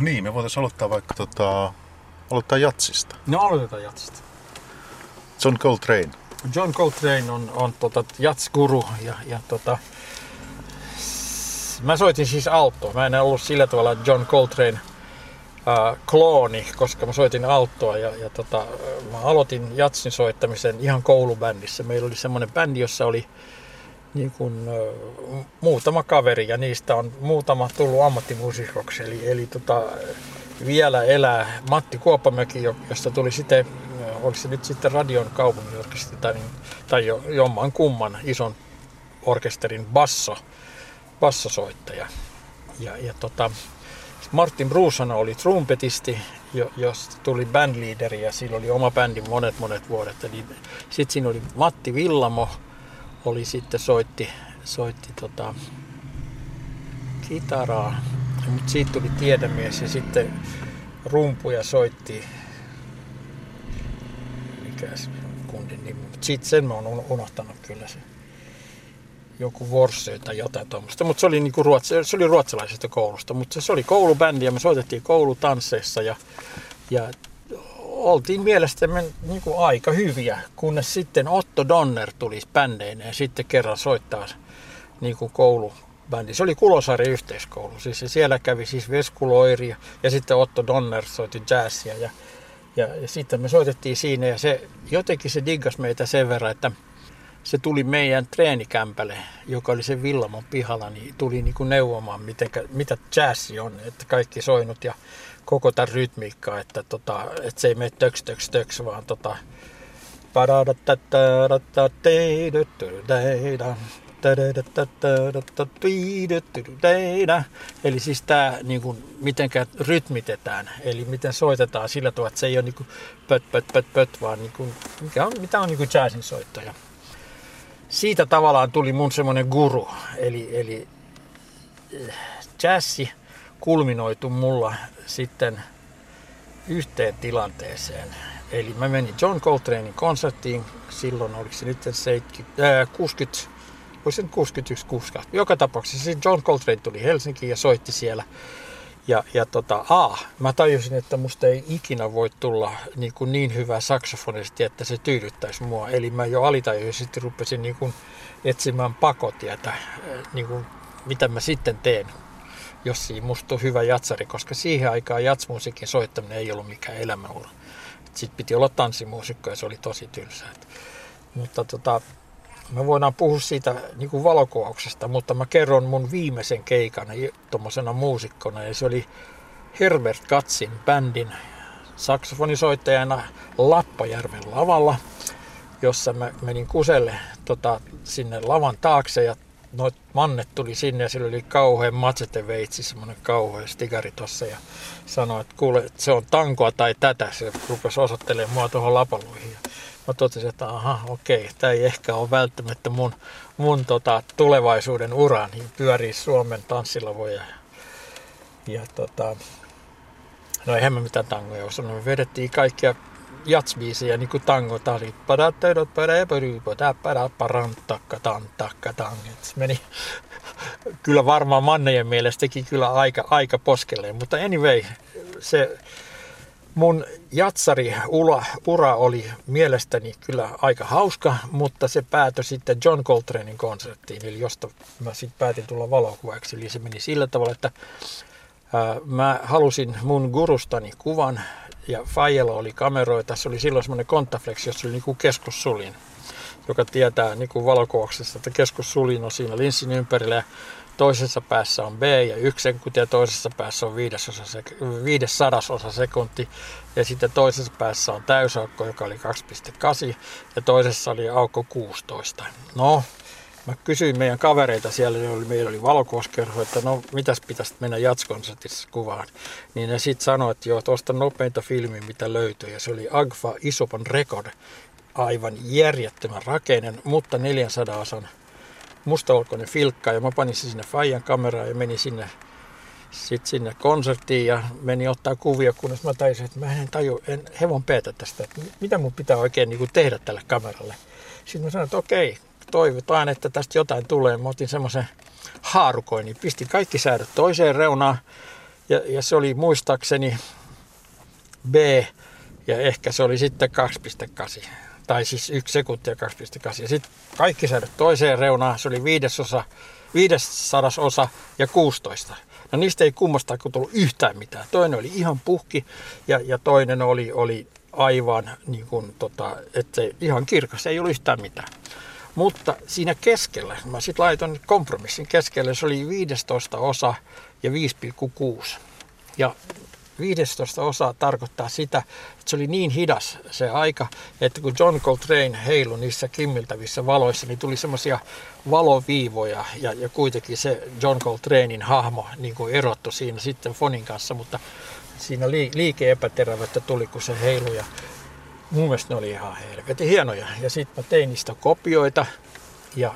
Niin, me voitaisiin aloittaa vaikka aloittaa jatsista. No aloitetaan jatsista. John Coltrane. John Coltrane on jatsguru ja mä soitin siis altoa. Mä en ollut sillä tavalla John Coltrane klooni, koska mä soitin altoa ja mä aloitin jatsin soittamisen ihan koulubändissä. Meillä oli semmoinen bändi, jossa oli niin kuin muutama kaveri ja niistä on muutama tullut ammattimuusikoksi. Eli vielä elää Matti Kuopamäki, josta tuli sitten, oliko se nyt sitten Radion kaupunginorkesteri tai jomman kumman ison orkesterin bassosoittaja. Ja Martin Bruusana oli trumpetisti, josta tuli bandleaderi ja sillä oli oma bändi monet vuodet. Sitten siinä oli Matti Villamo, oli sitten soitti kitaraa, mutta siitä tuli tiedemies ja sitten rumpuja soitti, mikäs kundin nimi, mutta sitten sen mä oon unohtanut kyllä se. Joku Vorsö tai jotain tuommoista, mutta se oli niinku ruotsalaisesta koulusta, mutta se oli koulubändi ja me soitettiin koulutansseissa ja oltiin mielestämme niinku aika hyviä, kunnes sitten Otto Donner tuli bändeineen ja sitten kerran soittaa niinku koulubändi. Se oli Kulosaaren yhteiskoulu, siis siellä kävi siis Veskuloiri ja sitten Otto Donner soitti jazzia ja sitten me soitettiin siinä ja se jotenkin se diggasi meitä sen verran, että se tuli meidän treenikämpälle, joka oli sen Villamon pihalla, niin tuli niinku neuvomaan, mitä jazz on, että kaikki soinut ja koko tämän rytmiikkaa, että se ei mene töks, vaan eli siis tämä niinku, mitenkä rytmitetään, eli miten soitetaan sillä tavalla, että se ei ole niinku pöt, vaan niinku, mitä on niinku jazzin soittoja. Siitä tavallaan tuli mun semmoinen guru, eli jazzi kulminoitu mulla sitten yhteen tilanteeseen. Eli mä menin John Coltranein konserttiin, silloin oliko se nyt 61-62. Joka tapauksessa John Coltrane tuli Helsinkiin ja soitti siellä. Mä tajusin, että musta ei ikinä voi tulla niin hyvää saksofonisti, että se tyydyttäisi mua. Eli mä jo alitajuisesti rupesin etsimään pakotietä, mitä mä sitten teen, jos ei musta ole hyvä jatsari. Koska siihen aikaan jatsmusiikin soittaminen ei ollut mikään elämäura. Sitten piti olla tanssimuusikko ja se oli tosi tylsää. Mutta me voidaan puhua siitä niin valokuvauksesta, mutta mä kerron mun viimeisen keikan tuommoisena muusikkona. Ja se oli Herbert Katzin bändin saksofonisoittajana Lappajärven lavalla, jossa mä menin kuselle sinne lavan taakse ja noit mannet tuli sinne ja sillä oli kauhean matseteveitsi, semmoinen kauhean stigari tossa ja sanoi, että kuule, että se on tankoa tai tätä. Se rupesi osoittelemaan mua tuohon lapaluihin. Mä totesin, että tää ei ehkä ole välttämättä mun tulevaisuuden urani, niin pyörii Suomen tanssilavoja. No eihän mä mitään tangoja osannut, me vedettiin kaikkia jatsbiisejä, niin kuin tango, tää oli meni kyllä varmaan mannejen mielestäkin kyllä aika poskelleen, mutta anyway, se mun jatsariura oli mielestäni kyllä aika hauska, mutta se päätyi sitten John Coltranein konserttiin, eli josta mä sitten päätin tulla valokuvaajaksi. Eli se meni sillä tavalla, että mä halusin mun gurustani kuvan ja faijalla oli kameroita. Se oli silloin semmoinen Contaflex, jossa oli niinku keskussulin, joka tietää niinku valokuvauksesta, että keskussulin on siinä linssin ympärillä ja toisessa päässä on B ja 1 sekunti ja toisessa päässä on 5/100 sekunti ja sitten toisessa päässä on täysaukko, joka oli 2,8 ja toisessa oli aukko 16. No, mä kysyin meidän kavereita siellä, meillä oli valokuvauskerho, että no mitäs pitäisi mennä jatskonsertissa kuvaan. Niin ne sitten sanoi, että joo, tuosta nopeinta filmiä mitä löytyy ja se oli Agfa Isopan Record, aivan järjettömän rakeinen, mutta 400 osan mustavalkoinen filkka ja mä panin sinne faijan kameraan ja menin sinne konserttiin ja meni ottaa kuvia, kunnes mä tajusin, että mä en hevon peetä tästä, että mitä mun pitää oikein niin kuin tehdä tälle kameralle. Sitten mä sanoin, että okei, toivotaan, että tästä jotain tulee. Mä otin semmoisen haarukoin, niin pistin kaikki säädöt toiseen reunaan Ja se oli muistaakseni B ja ehkä se oli sitten 2,8. Tai siis 1 sekuntia 2,8. Sitten kaikki säädöt toiseen reunaan, se oli viidesadasosa ja 16. No niistä ei kummastakaan tullut yhtään mitään. Toinen oli ihan puhki ja toinen oli aivan niin kuin, että se ihan kirkas, ei ollut yhtään mitään. Mutta siinä keskellä, mä sitten laitoin kompromissin keskelle, se oli 15 osa ja 5,6. Ja 15 osaa tarkoittaa sitä, että se oli niin hidas se aika, että kun John Coltrane heilui niissä kimmiltävissä valoissa, niin tuli semmoisia valoviivoja ja kuitenkin se John Coltranein hahmo niin kuin erottui siinä sitten fonin kanssa, mutta siinä liike-epäterävyyttä tuli, kun se heilui ja mun mielestä ne oli ihan helvetin hienoja. Ja sitten mä tein niistä kopioita ja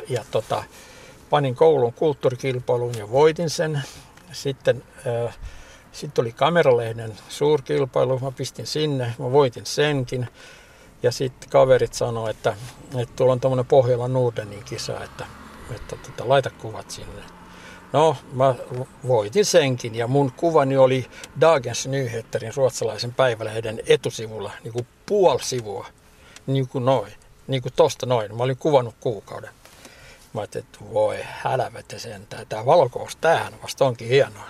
panin koulun kulttuurikilpailuun ja voitin sen. Sitten oli Kameralehden suurkilpailu, mä pistin sinne, mä voitin senkin. Ja sitten kaverit sanoi, että tuolla on tommonen Pohjolan Nudenin kisa, että laita kuvat sinne. No, mä voitin senkin ja mun kuvani oli Dagens Nyheterin ruotsalaisen päivälehden etusivulla, niin kuin puoli sivua, niin kuin noin, niin kuin tosta noin. Mä olin kuvannut kuukauden. Mä ajattelin, että voi hälvetä sentään, tää valokous tämähän vasta onkin hienoa.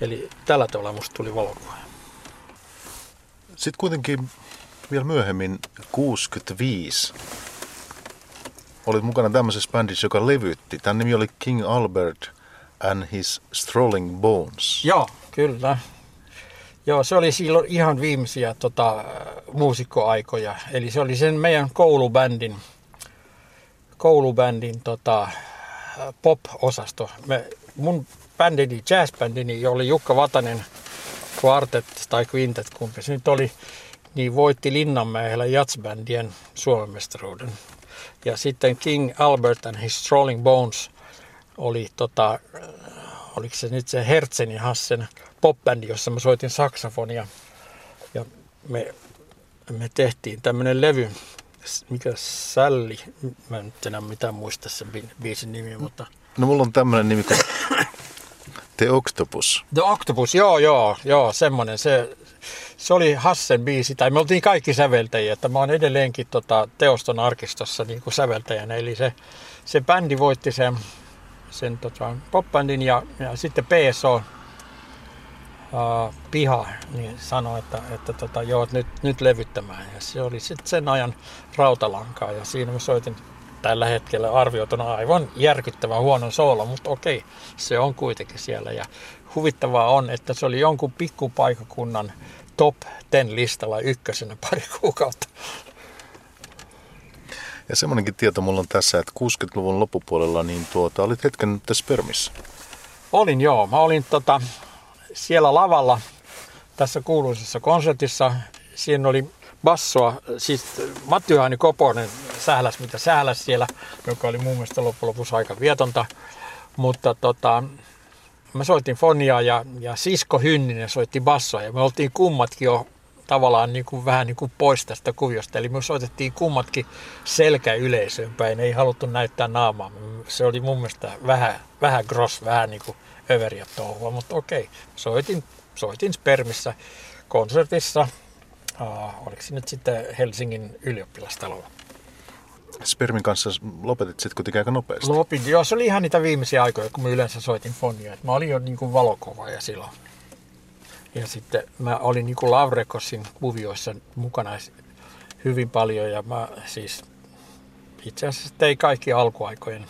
Eli tällä tavalla musta tuli valokuva. Sitten kuitenkin vielä myöhemmin 65 olit mukana tämmöisessä bändissä, joka levytti. Tämän nimi oli King Albert and his Strolling Bones. Joo, kyllä. Joo, se oli silloin ihan viimeisiä muusikkoaikoja. Eli se oli sen meidän koulubändin pop-osasto. Mun bändini, jazzbändini, oli Jukka Vatanen kvartet tai quintet, kumpi se nyt oli, niin voitti Linnanmäellä jazzbändien suomenmestaruuden. Ja sitten King Albert and his Strolling Bones oli, oliko se nyt se Herzenin Hassen popbändi, jossa mä soitin saksafonia. Ja me tehtiin tämmönen levy, mikä Sälli, mä en nyt enää mitään muista sen biisin nimi, mutta... No mulla on tämmönen nimi kuin The Octopus. The Octopus, joo, semmonen. Se oli Hassen biisi, tai me oltiin kaikki säveltäjiä, että mä oon edelleenkin teoston arkistossa niin kuin säveltäjänä. Eli se bändi voitti sen popbändin ja sitten PSO Piha niin sanoi, että joo, nyt levyttämään. Ja se oli sitten sen ajan rautalankaa ja siinä mä soitin tällä hetkellä arvioituna aivan järkyttävän huonon soolon, mutta okei, se on kuitenkin siellä. Ja huvittavaa on, että se oli jonkun pikkupaikakunnan top 10 listalla ykkösenä pari kuukautta. Ja semmoinenkin tieto mulla on tässä, että 60-luvun loppupuolella niin olit hetken tässä Permissä. Olin joo. Mä olin siellä lavalla tässä kuuluisessa konsertissa. Siinä oli bassoa, siis Matti Koponen sähläs mitä sähläs siellä, joka oli mun mielestä loppujen lopussa aika vietonta. Mutta mä soitin foniaa ja Sisko Hynninen soitti bassoa ja me oltiin kummatkin jo tavallaan niin kuin, vähän niin kuin pois tästä kuviosta. Eli me soitettiin kummatkin selkäyleisöön päin, ei haluttu näyttää naamaa. Se oli mun mielestä vähän gross, vähän niin kuin överiä touhua, mutta okei. Soitin Spermissä konsertissa. Oliko se nyt sitten Helsingin ylioppilastalolla? Spermin kanssa lopetit sitten kuitenkin aika nopeasti. Lopetin, joo. Se oli ihan niitä viimeisiä aikoja, kun mä yleensä soitin fonia. Mä olin jo niin kuin valokuvaaja silloin. Ja sitten mä olin niin kuin Laurekosin kuvioissa mukana hyvin paljon. Ja mä siis itse asiassa tein kaikki alkuaikojen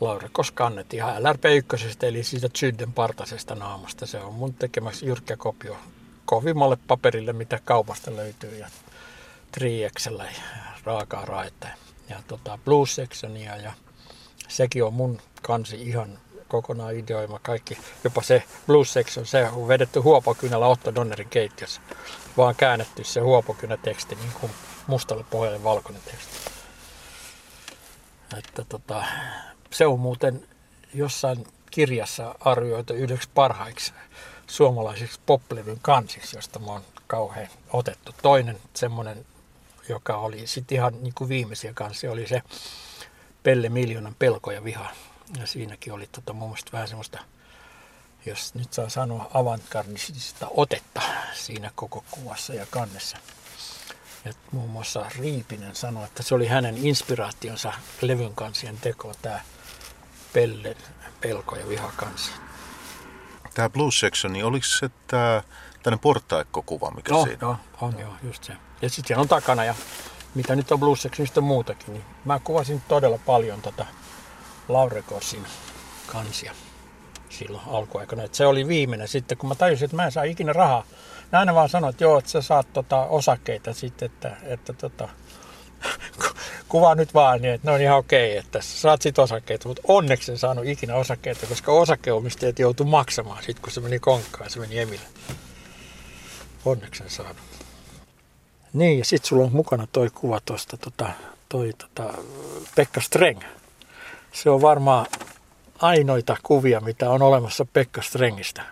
Laurekos kannet ihan LRP1, eli siitä Zyden partaisesta naamasta. Se on mun tekemäksi jyrkkä kopio kovimmalle paperille, mitä kaupasta löytyy. Ja Tri-X:llä raakaa raetta ja Blues Sectionia ja sekin on mun kansi ihan kokonaan ideoima kaikki. Jopa se Blues Section, se on vedetty huopakynällä Otto Donnerin keittiössä, vaan käännetty se huopakynäteksti niin kuin mustalle pohjalle valkoinen teksti. Että se on muuten jossain kirjassa arvioitu yhdeksi parhaiksi suomalaisiksi poplevyn kansiksi, josta mä oon kauhean otettu. Toinen semmoinen, joka oli sitten ihan niin kuin viimeisiä kansia, oli se Pelle Miljoonan pelko ja viha. Ja siinäkin oli mun mielestä vähän semmoista jos nyt saa sanoa, avantgardistista otetta siinä koko kuvassa ja kannessa. Ja muun muassa Riipinen sanoi, että se oli hänen inspiraationsa levyn kansien teko, tämä Pellen pelko ja viha kansi. Tämä Blues Section, niin oliko se tämä portaikkokuva, mikä siinä on? Joo, on joo, just se. Ja sitten on takana, ja mitä nyt on Blues Sectionista muutakin, niin mä kuvasin todella paljon tätä Laurekosin kansia silloin alkuaikana. Et se oli viimeinen sitten, kun mä tajusin, että mä en saa ikinä rahaa. Ne aina vaan sanoi, että joo, että sä saat osakkeita sitten, että kuvaa nyt vaan niin, että ne on ihan okei, että sä saat sit osakkeita. Mutta onneksi en saanut ikinä osakkeita, koska osakeomistajat joutui maksamaan sitten, kun se meni konkkaan, se meni Emille. Onneksi en saanut. Niin, ja sit sulla on mukana toi kuva tuosta, Pekka Streng. Se on varmaan ainoita kuvia, mitä on olemassa Pekka Strengistä.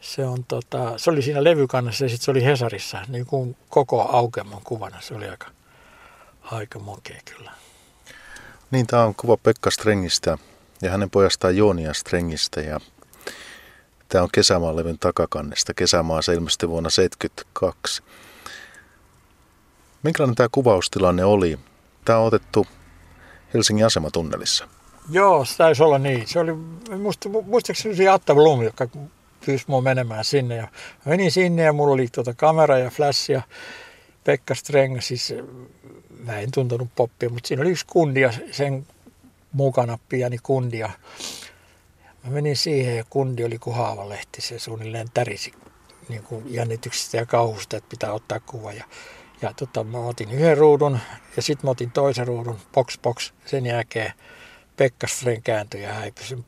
Se oli siinä levykannassa ja sitten se oli Hesarissa, niin kuin koko aukemon kuvana. Se oli aika makea kyllä. Niin, tämä on kuva Pekka Strengistä ja hänen pojastaan Joonia Strengistä. Ja tämä on Kesämaa-levyn takakannesta. Kesämaassa ilmestyi vuonna 1972. Minkälainen tämä kuvaustilanne oli? Tämä on otettu Helsingin asematunnelissa. Joo, se taisi olla niin. Se oli, muistaakseni se oli Atta Blum, joka pyysi mua menemään sinne. Ja menin sinne ja mulla oli kamera ja flash ja Pekka Streng. Siis mä en tuntenut poppia, mutta siinä oli yksi kundi ja sen mukana pieni kundi. Ja mä menin siihen ja kundi oli kuin haavalehti. Se suunnilleen tärisi niin kuin jännityksestä ja kauhusta, että pitää ottaa kuva. Ja mä otin yhden ruudun ja sitten mä otin toisen ruudun, box. Sen jälkeen Pekka Streng kääntyi ja häipyi sen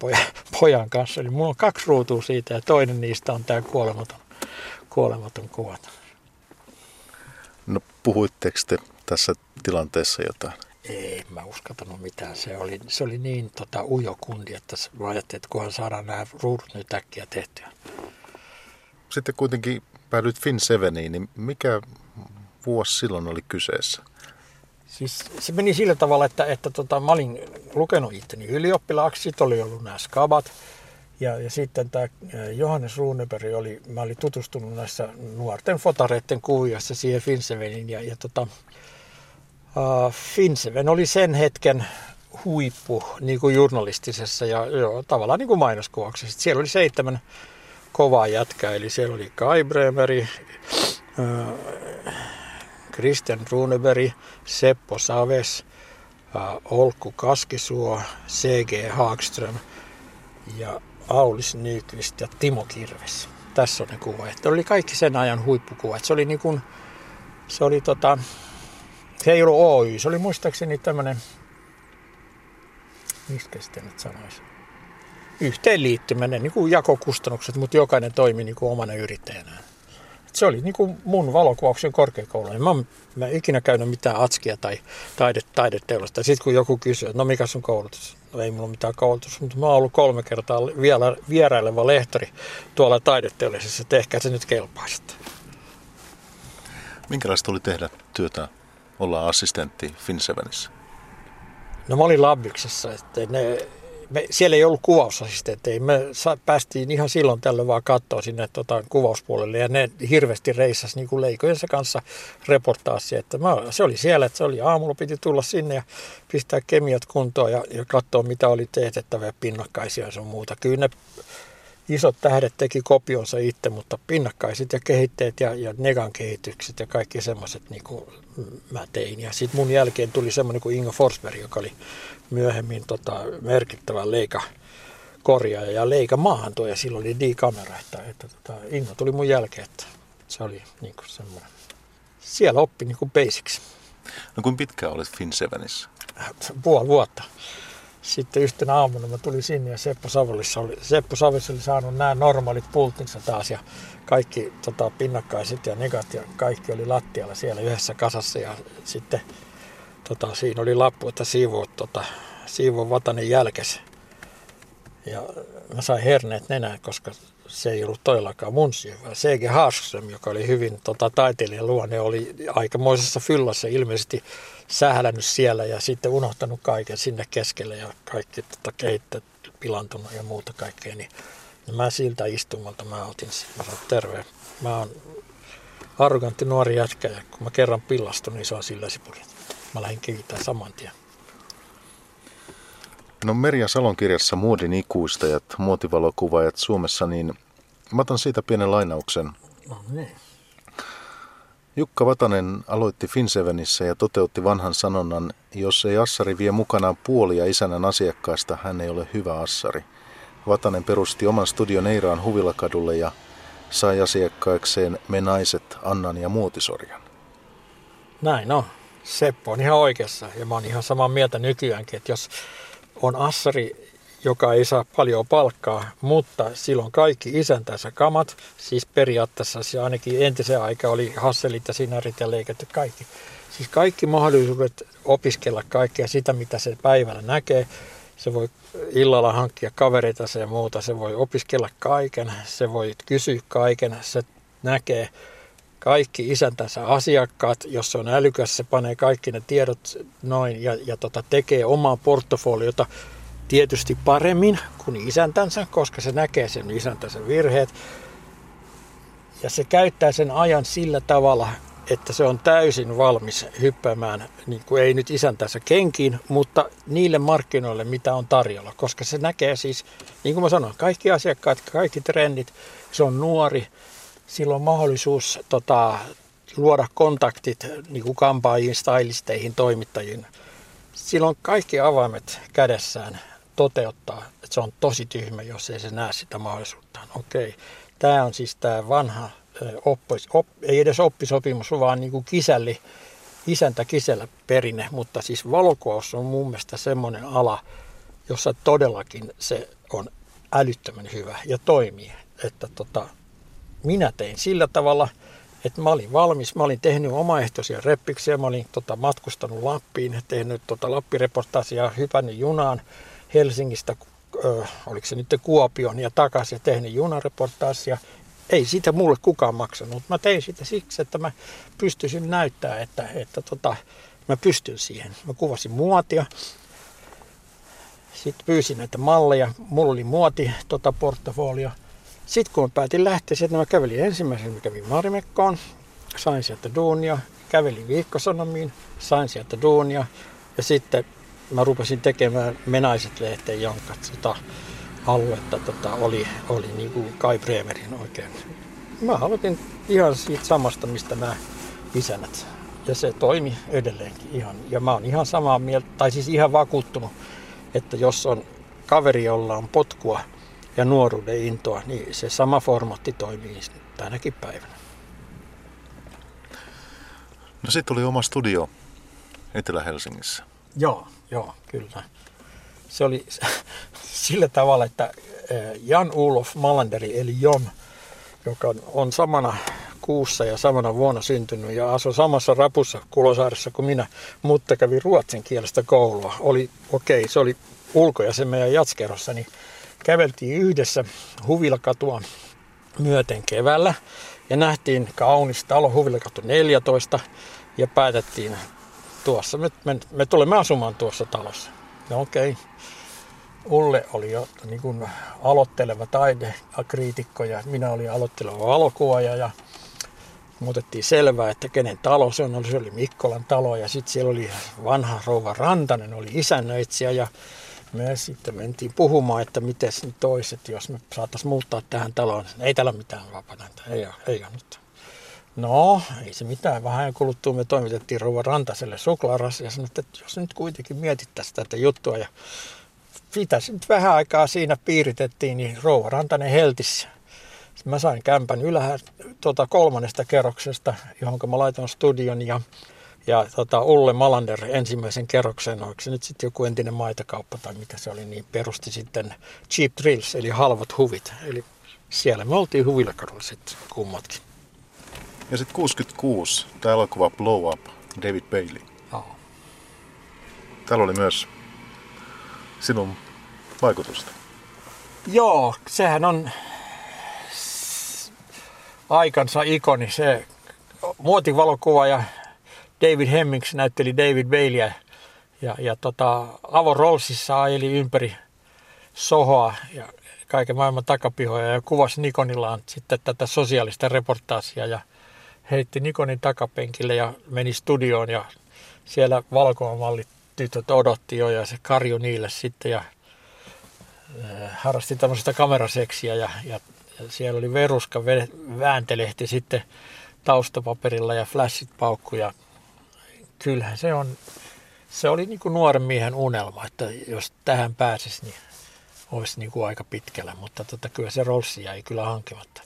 pojan kanssa. Eli mulla on kaksi ruutua siitä ja toinen niistä on tämä kuolematon kuva. No, puhuitteko te tässä tilanteessa jotain? Ei, mä uskaltanut mitään. Se oli niin ujo kundi, että mä ajattelin, että kunhan saadaan nämä ruudut nyt äkkiä tehtyä. Sitten kuitenkin päädyit Finseveniin, niin mikä vuosi silloin oli kyseessä? Siis se meni sillä tavalla, että mä olin lukenut itteni ylioppilaaksi, sitten oli ollut nämä skabat ja sitten tämä Johannes Runeberg mä olin tutustunut näissä nuorten fotareiden kuvioissa siihen Finnsevenin Finnseven oli sen hetken huippu niin kuin journalistisessa ja tavallaan niin kuin mainoskuvauksessa. Siellä oli 7 kovaa jätkää, eli siellä oli Kai Bremeri, Christian Runeberg, Seppo Saves, Olkku Kaskisuo, C.G. Haagström ja Aulis Nykvist ja Timo Kirves. Tässä on ne kuvat. Oli kaikki sen ajan huippukuvat. Se oli niin kuin, se ei ollut Oy, se oli muistaakseni tämmöinen, mistä sitä nyt sanoisi, yhteenliittymä, niin kuin jakokustannukset, mutta jokainen toimi niin kuin omana yrittäjänään. Se oli niin kuin mun valokuvauksen korkeakoulu. Mä en ikinä käynyt mitään atskia tai taideteollista. Sitten kun joku kysyy, että no mikä sun koulutus? No ei mulla mitään koulutus, mutta mä oon ollut 3 kertaa vielä vieraileva lehtori tuolla taideteollisessa, että ehkä se nyt kelpaisitte. Minkälaista oli tehdä työtä, olla assistentti Finsevenissä? No mä olin labiksessa, että siellä ei ollut kuvausassistenttejä. Me päästiin ihan silloin tällöin vaan katsoa sinne kuvauspuolelle ja ne hirveästi reissasi niin kuin leikojensa kanssa reportaasia. Että se oli siellä, että se oli aamulla, piti tulla sinne ja pistää kemiat kuntoon ja katsoa mitä oli teetettävä, pinnakkaisia ja sun muuta. Kyllä ne isot tähdet teki kopionsa itse, mutta pinnakkaiset ja kehitteet ja negan kehitykset ja kaikki semmoiset niin kuin mä tein. Ja sitten mun jälkeen tuli semmoinen kuin Ingo Forsberg, joka oli myöhemmin merkittävä leikakorjaaja ja leikamaahantuoja. Silloin oli D-kamera, että Ingo tuli mun jälkeen, että se oli niin kuin semmoinen. Siellä oppi niin kuin basics. No kuinka pitkään olet Finsevenissä? 5,5 vuotta. Sitten yhtenä aamuna mä tulin sinne ja Seppo Savolissa oli saanut nämä normaalit pultinsa taas ja kaikki pinnakkaiset ja negat ja kaikki oli lattialla siellä yhdessä kasassa ja sitten siinä oli lappu, että siivoo Vatanen jälkes. Ja mä sain herneet nenään, koska se ei ollut todellakaan mun syy. C.G. Haagström, joka oli hyvin taiteilijan luonne, oli aikamoisessa fyllassa ilmeisesti sählännyt siellä ja sitten unohtanut kaiken sinne keskelle ja kaikki kehitteet pilantunut ja muuta kaikkea. Niin Mä siltä istumalta mä otin sen. Terve. Mä oon arrogantti nuori jätkä ja kun mä kerran pillastun, niin se on sillä sipulit. Mä lähdin kivittämään saman tien. No Merja Salon kirjassa Muodin ikuistajat, muotivalokuvaajat Suomessa, niin mä otan siitä pienen lainauksen. No niin. Jukka Vatanen aloitti Finsevenissä ja toteutti vanhan sanonnan, jos ei assari vie mukanaan puolia isänän asiakkaista, hän ei ole hyvä assari. Vatanen perusti oman studion Eiraan Huvilakadulle ja sai asiakkaakseen Me naiset, Annan ja Muotisorjan. Näin on. Seppo on ihan oikeassa ja mä oon ihan samaa mieltä nykyäänkin, että jos on assari, joka ei saa paljon palkkaa, mutta silloin kaikki isäntänsä kamat, siis periaatteessa siis ainakin entisen aika oli hasselit ja sinarit ja leikattu kaikki. Siis kaikki mahdollisuudet opiskella kaikkea sitä, mitä se päivällä näkee. Se voi illalla hankkia kavereita ja muuta, se voi opiskella kaiken, se voi kysyä kaiken, se näkee kaikki isäntänsä asiakkaat, jos se on älykäs, se panee kaikki ne tiedot noin ja tekee omaa portofoliota tietysti paremmin kuin isäntänsä, koska se näkee sen isäntänsä virheet. Ja se käyttää sen ajan sillä tavalla, että se on täysin valmis hyppäämään, niin kuin ei nyt isäntänsä kenkiin, mutta niille markkinoille, mitä on tarjolla. Koska se näkee siis, niin kuin mä sanoin, kaikki asiakkaat, kaikki trendit, se on nuori. Sillä on mahdollisuus luoda kontaktit niin kuin kampaajiin, stylisteihin, toimittajiin. Sillä on kaikki avaimet kädessään toteuttaa. Että se on tosi tyhmä, jos ei se näe sitä mahdollisuuttaan. Okei, tämä on siis tämä vanha, ei edes oppisopimus, vaan niin kuin kisälli, isäntä-kisellä perinne. Mutta siis valokuvaus on mun mielestä semmoinen ala, jossa todellakin se on älyttömän hyvä ja toimii. Että minä tein sillä tavalla, että mä olin valmis, mä olin tehnyt omaehtoisia reppiksiä, mä olin matkustanut Lappiin, tehnyt Lappi-reportaasia, hypännyt junaan Helsingistä, oliko se nyt Kuopion ja takaisin, ja tehnyt junareportaasia. Ei sitä mulle kukaan maksanut, mutta mä tein sitä siksi, että mä pystyisin näyttämään, että mä pystyn siihen. Mä kuvasin muotia. Sitten pyysin näitä malleja, mulla oli muoti portfolio. Sitten kun päätin lähteä sieltä, mä kävelin ensimmäisen, mä kävin Marimekkoon, sain sieltä duunia, kävelin Viikkosanomiin, sain sieltä duunia ja sitten mä rupesin tekemään Me naiset-lehteen, jonka aluetta oli niin kuin Kai Bremerin oikein. Mä aloitin ihan siitä samasta, mistä nämä isänät ja se toimi edelleenkin ihan. Ja mä oon ihan samaa mieltä, tai siis ihan vakuuttunut, että jos on kaveri, jolla on potkua ja nuoruuden intoa, niin se sama formaatti toimii tänäkin päivänä. No sitten oli oma studio Etelä-Helsingissä. Joo, kyllä. Se oli sillä tavalla, että Jan-Ulof Malanderi, eli Jon, joka on samana kuussa ja samana vuonna syntynyt ja asui samassa rapussa Kulosaaressa kuin minä, mutta kävi ruotsin kielestä koulua. Se oli ulkoja se meidän jatskerrossa, niin käveltiin yhdessä Huvilakatua myöten keväällä ja nähtiin kaunis talo, Huvilakatu 14, ja päätettiin tuossa, me tulemme asumaan tuossa talossa. No okei. Ulle oli jo niin kuin aloitteleva taidekriitikko ja minä olin aloitteleva valokuvaaja ja me otettiin selvää, että kenen talo se on. Se oli Mikkolan talo ja sitten siellä oli vanha rouva Rantanen, oli isännöitsijä ja me sitten mentiin puhumaan, että miten nyt olisi, että jos me saataisiin muuttaa tähän taloon. Ei täällä mitään vapaana, ei ole nyt. No, ei se mitään. Vähän ajan kuluttua me toimitettiin rouva Rantaselle suklaarasia ja sanottiin, että jos nyt kuitenkin mietittäisiin tätä juttua. Ja pitäisi nyt vähän aikaa siinä piiritettiin, niin rouva Rantanen heltissä. Sitten mä sain kämpän ylhäällä kolmannesta kerroksesta, johon mä laitoin studion ja Ulle Malander ensimmäisen kerroksen, oliko se nyt sitten joku entinen maitokauppa tai mitä se oli, niin perusti sitten Cheap Thrills, eli halvat huvit. Eli siellä me oltiin Huvilakadulla sitten kummatkin. Ja sitten 66, tämä elokuva Blow Up, David Bailey. Oh. Täällä oli myös sinun vaikutusta. Joo, sehän on aikansa ikoni, se muotivalokuva ja David Hemmings näytteli David Baileyä ja Avo Rollsissa ajeli ympäri Sohoa ja kaiken maailman takapihoja ja kuvasi Nikonillaan sitten tätä sosiaalista reportaasia ja heitti Nikonin takapenkille ja meni studioon ja siellä valkomallit tytöt odotti jo ja se karju niille sitten ja harrasti tämmöistä kameraseksiä ja siellä oli Veruska vääntelehti sitten taustapaperilla ja flashit paukku ja kyllähän se on, se oli niin kuin nuoren miehen unelma, että jos tähän pääsisi, niin olisi niin kuin aika pitkällä, mutta kyllä se Rolls jäi kyllä hankimatta.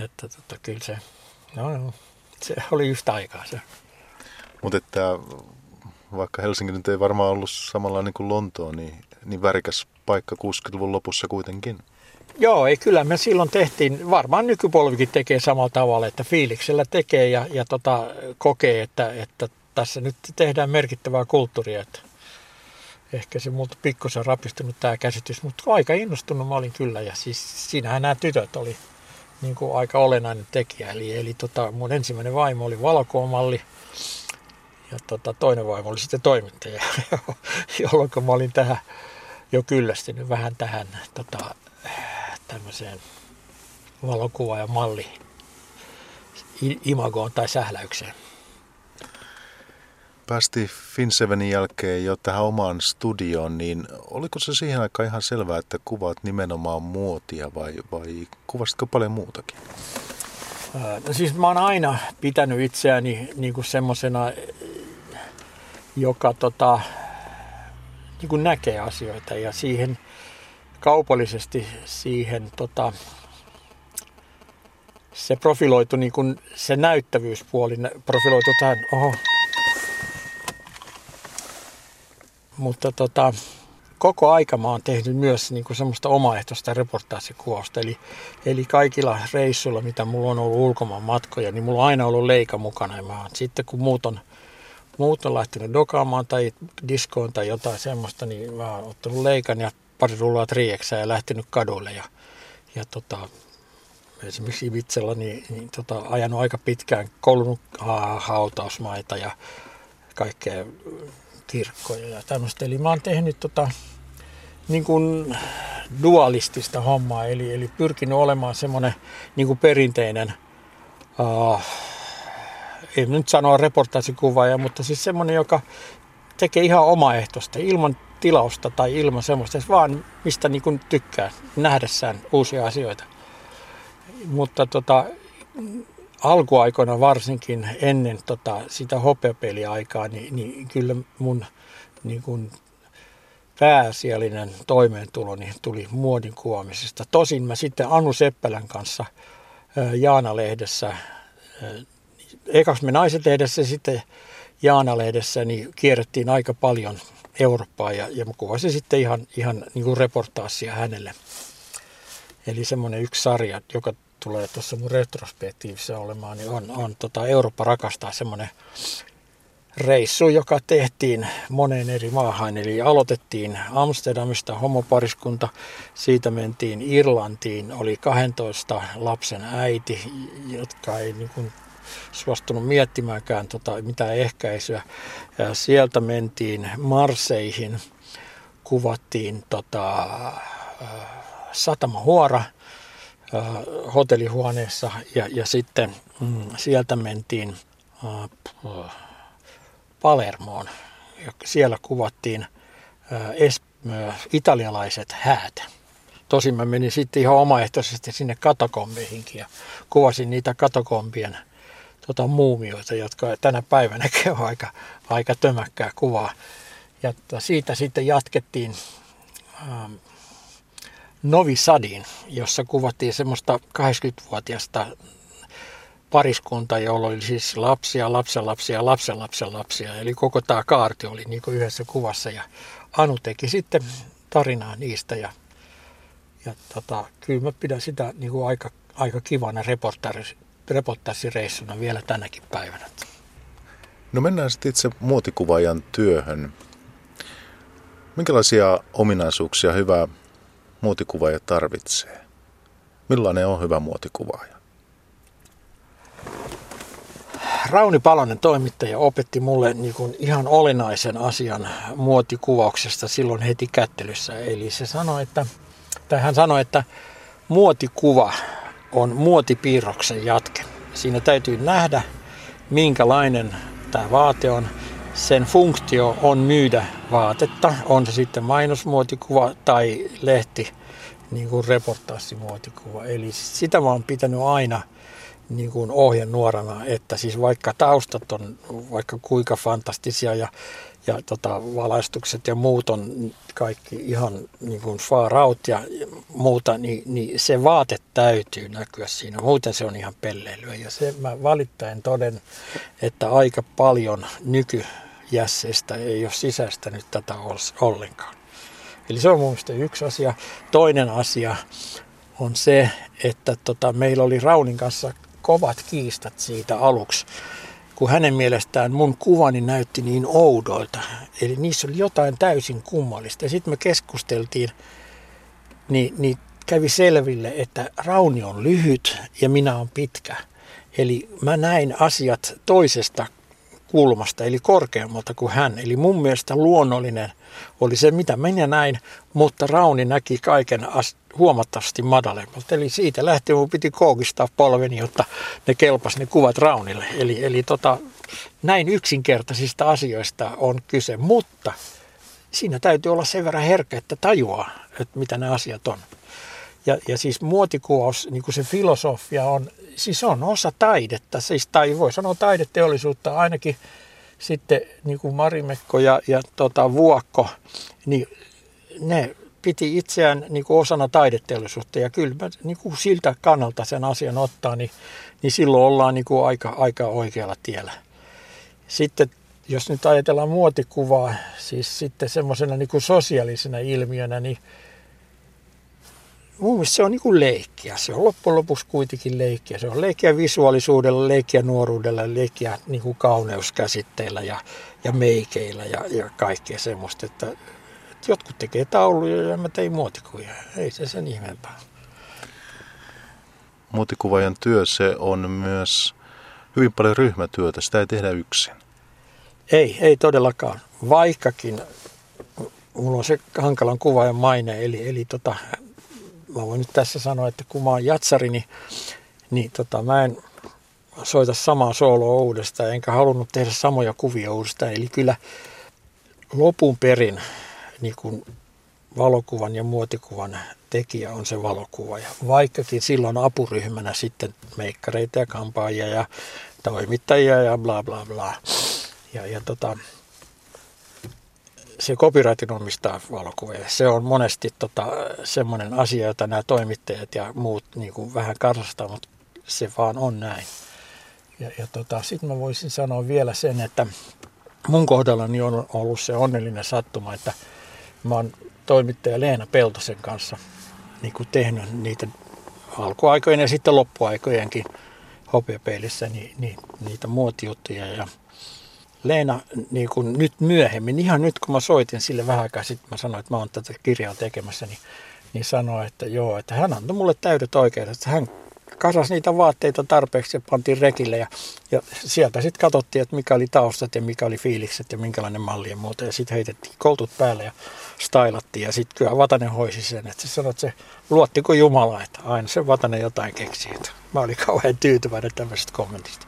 Että kyllä se, no, se oli yhtä aikaa se. Mutta että vaikka Helsinki nyt ei varmaan ollut samanlainen kuin Lontoa, niin värikäs paikka 60-luvun lopussa kuitenkin. Joo, ei kyllä me silloin tehtiin, varmaan nykypolvikin tekee samalla tavalla, että fiiliksellä tekee ja kokee, että tässä nyt tehdään merkittävää kulttuuria. Että ehkä se multa pikkusen rapistunut tämä käsitys, mutta aika innostunut mä olin kyllä ja siis siinähän nämä tytöt oli niin kuin aika olennainen tekijä. Eli mun ensimmäinen vaimo oli valokuvamalli ja toinen vaimo oli sitten toimittaja, jolloin mä olin tähän jo kyllästynyt vähän tähän tämmöiseen valokuva- ja malli-imagoon tai sähläykseen. Päästiin Finnsevenin jälkeen jo tähän omaan studioon, niin oliko se siihen aikaan ihan selvää, että kuvaat nimenomaan muotia vai kuvasitko paljon muutakin? No siis mä oon aina pitänyt itseäni niin kuin semmosena, joka niin kuin näkee asioita ja siihen kaupallisesti siihen se profiloitu, niin kuin se näyttävyyspuoli profiloitu tähän. Oho. Mutta koko aika mä oon tehnyt myös niin kuin semmoista omaehtoista reportaasikuvausta. Eli kaikilla reissuilla, mitä mulla on ollut ulkomaan matkoja, niin mulla on aina ollut leika mukana. Ja mä sitten kun muut on lähtenyt dokaamaan tai diskoon tai jotain semmoista, niin mä oon ottanut leikan ja pari rullaa Tri-Xää ja lähtenyt kadulle ja esimerkiksi Ibizalla niin ajanut aika pitkään koulunut hautausmaita ja kaikkea kirkkoja ja tämmöistä. Eli mä oon tehnyt niin kuin dualistista hommaa, eli pyrkinyt olemaan semmoinen niin kuin perinteinen, ei nyt sanoa reportaasikuvaaja, mutta siis semmoinen, joka tekee ihan omaehtoista ilman tilausta tai ilman semmoista, vaan mistä niin kuin tykkää nähdessään uusia asioita. Mutta alkuaikoina varsinkin ennen sitä hopeapeliaikaa, niin kyllä mun niin kuin pääasiallinen toimeentulo niin tuli muodin kuvaamisesta. Tosin mä sitten Anu Seppälän kanssa Jaanalehdessä, ekaksi Me naiset -lehdessä sitten Jaanalehdessä, niin kierrettiin aika paljon Eurooppaa ja mä kuvasin sitten ihan niin kuin reportaasia hänelle. Eli semmoinen yksi sarja, joka tulee tuossa mun retrospektiivissä olemaan, niin on Eurooppa rakastaa, semmoinen reissu, joka tehtiin moneen eri maahan. Eli aloitettiin Amsterdamista homopariskunta, siitä mentiin Irlantiin, oli 12 lapsen äiti, jotka ei niin kuin suostunut miettimäänkään mitään ehkäisyä. Ja sieltä mentiin Marseihin, kuvattiin satamahuora hotellihuoneessa ja sitten sieltä mentiin Palermoon. Ja siellä kuvattiin italialaiset häät. Tosin mä menin sitten ihan omaehtoisesti sinne katakombeihinkin ja kuvasin niitä katakombien muumioita, jotka tänä päivänäkin on aika tömäkkää kuvaa. Ja siitä sitten jatkettiin Novi Sadiin, jossa kuvattiin semmoista 80-vuotiaista pariskuntaa, jolla oli siis lapsia, lapsenlapsia, lapsenlapsenlapsia. Eli koko tämä kaarti oli niin kuin yhdessä kuvassa ja Anu teki sitten tarinaa niistä. Ja kyllä mä pidän sitä niin kuin aika kivana reportaasireissuna vielä tänäkin päivänä. No mennään sitten itse muotikuvaajan työhön. Minkälaisia ominaisuuksia hyvä muotikuvaaja tarvitsee? Millainen on hyvä muotikuvaaja? Rauni Palonen, toimittaja, opetti mulle niin kuin ihan olennaisen asian muotikuvauksesta silloin heti kättelyssä. Eli se sanoi, että Tai hän sanoi, että muotikuva on muotipiirroksen jatke. Siinä täytyy nähdä, minkälainen tämä vaate on. Sen funktio on myydä vaatetta, on se sitten mainosmuotikuva tai lehti, niin kuin reportaasimuotikuva. Eli sitä mä oon pitänyt aina niin kuin ohjenuorana, että siis vaikka taustat on vaikka kuinka fantastisia ja valaistukset ja muut on kaikki ihan niin kuin far out ja muuta, niin se vaate täytyy näkyä siinä. Muuten se on ihan pelleilyä. Ja se mä valittain toden, että aika paljon nykyjässeistä ei ole sisäistänyt tätä ollenkaan. Eli se on mun mielestä yksi asia. Toinen asia on se, että meillä oli Raunin kanssa kovat kiistat siitä aluksi, kun hänen mielestään mun kuvani näytti niin oudolta. Eli niissä oli jotain täysin kummallista. Ja sitten me keskusteltiin, niin kävi selville, että Rauni on lyhyt ja minä on pitkä. Eli mä näin asiat toisesta kulmasta, eli korkeammalta kuin hän. Eli mun mielestä luonnollinen oli se, mitä minä näin, mutta Rauni näki kaiken huomattavasti madalemmalta. Eli siitä lähtien mun piti koukistaa polveni, jotta ne kelpas ne kuvat Raunille. Eli näin yksinkertaisista asioista on kyse, mutta siinä täytyy olla sen verran herkkä, että tajuaa, että mitä nämä asiat on. Ja siis muotikuvaus, niin kuin se filosofia on, siis on osa taidetta, siis, tai voi sanoa taideteollisuutta ainakin sitten niin kuin Marimekko ja Vuokko, niin ne piti itseään niin kuin osana taideteollisuutta ja kyllä mä, niin kuin siltä kannalta sen asian ottaa, niin silloin ollaan niin kuin aika oikealla tiellä. Sitten jos nyt ajatellaan muotikuvaa, siis sitten semmoisena niin kuin sosiaalisena ilmiönä, niin mun mielestä se on niin kuin leikkiä. Se on loppujen lopuksi kuitenkin leikkiä. Se on leikkiä visuaalisuudella, leikkiä nuoruudella, leikkiä niin kuin kauneuskäsitteillä ja meikeillä ja kaikkea semmoista. Että jotkut tekee tauluja ja mä tein muotikuvia. Ei se sen ihmeempää. Muotikuvaajan työ, se on myös hyvin paljon ryhmätyötä. Sitä ei tehdä yksin. Ei todellakaan. Vaikkakin mulla on se hankalan kuvaajan maine, eli mä voin nyt tässä sanoa, että kun mä oon jatsari, niin mä en soita samaa sooloa uudestaan, enkä halunnut tehdä samoja kuvia uudestaan. Eli kyllä lopun perin niin kun valokuvan ja muotikuvan tekijä on se valokuvaaja. Vaikkakin silloin apuryhmänä sitten meikkareita ja kampaajia ja toimittajia ja bla bla bla. Ja se copyrightin omistaa valokuvaaja. Se on monesti semmoinen asia, jota nämä toimittajat ja muut niin kuin vähän karsastaa, mutta se vaan on näin. Ja sitten mä voisin sanoa vielä sen, että mun kohdallani on ollut se onnellinen sattuma, että mä oon toimittaja Leena Peltosen kanssa niin kuin tehnyt niitä alkuaikojen ja sitten loppuaikojenkin Hopeapeilissä niitä muotijuttuja ja Leena niin kun nyt myöhemmin, ihan nyt kun mä soitin sille vähän aikaa sitten, mä sanoin, että mä oon tätä kirjaa tekemässä, niin sanoi, että joo, että hän antoi mulle täydet oikeudet, että hän kasasi niitä vaatteita tarpeeksi ja pantiin rekille ja sieltä sitten katsottiin, että mikä oli taustat ja mikä oli fiilikset ja minkälainen malli ja muuta ja sitten heitettiin koltut päälle ja stylattiin ja sitten kyllä Vatanen hoisi sen, että se sanoi, että se luotti kuin Jumala, että aina se Vatanen jotain keksii. Mä olin kauhean tyytyväinen tämmöisestä kommentista.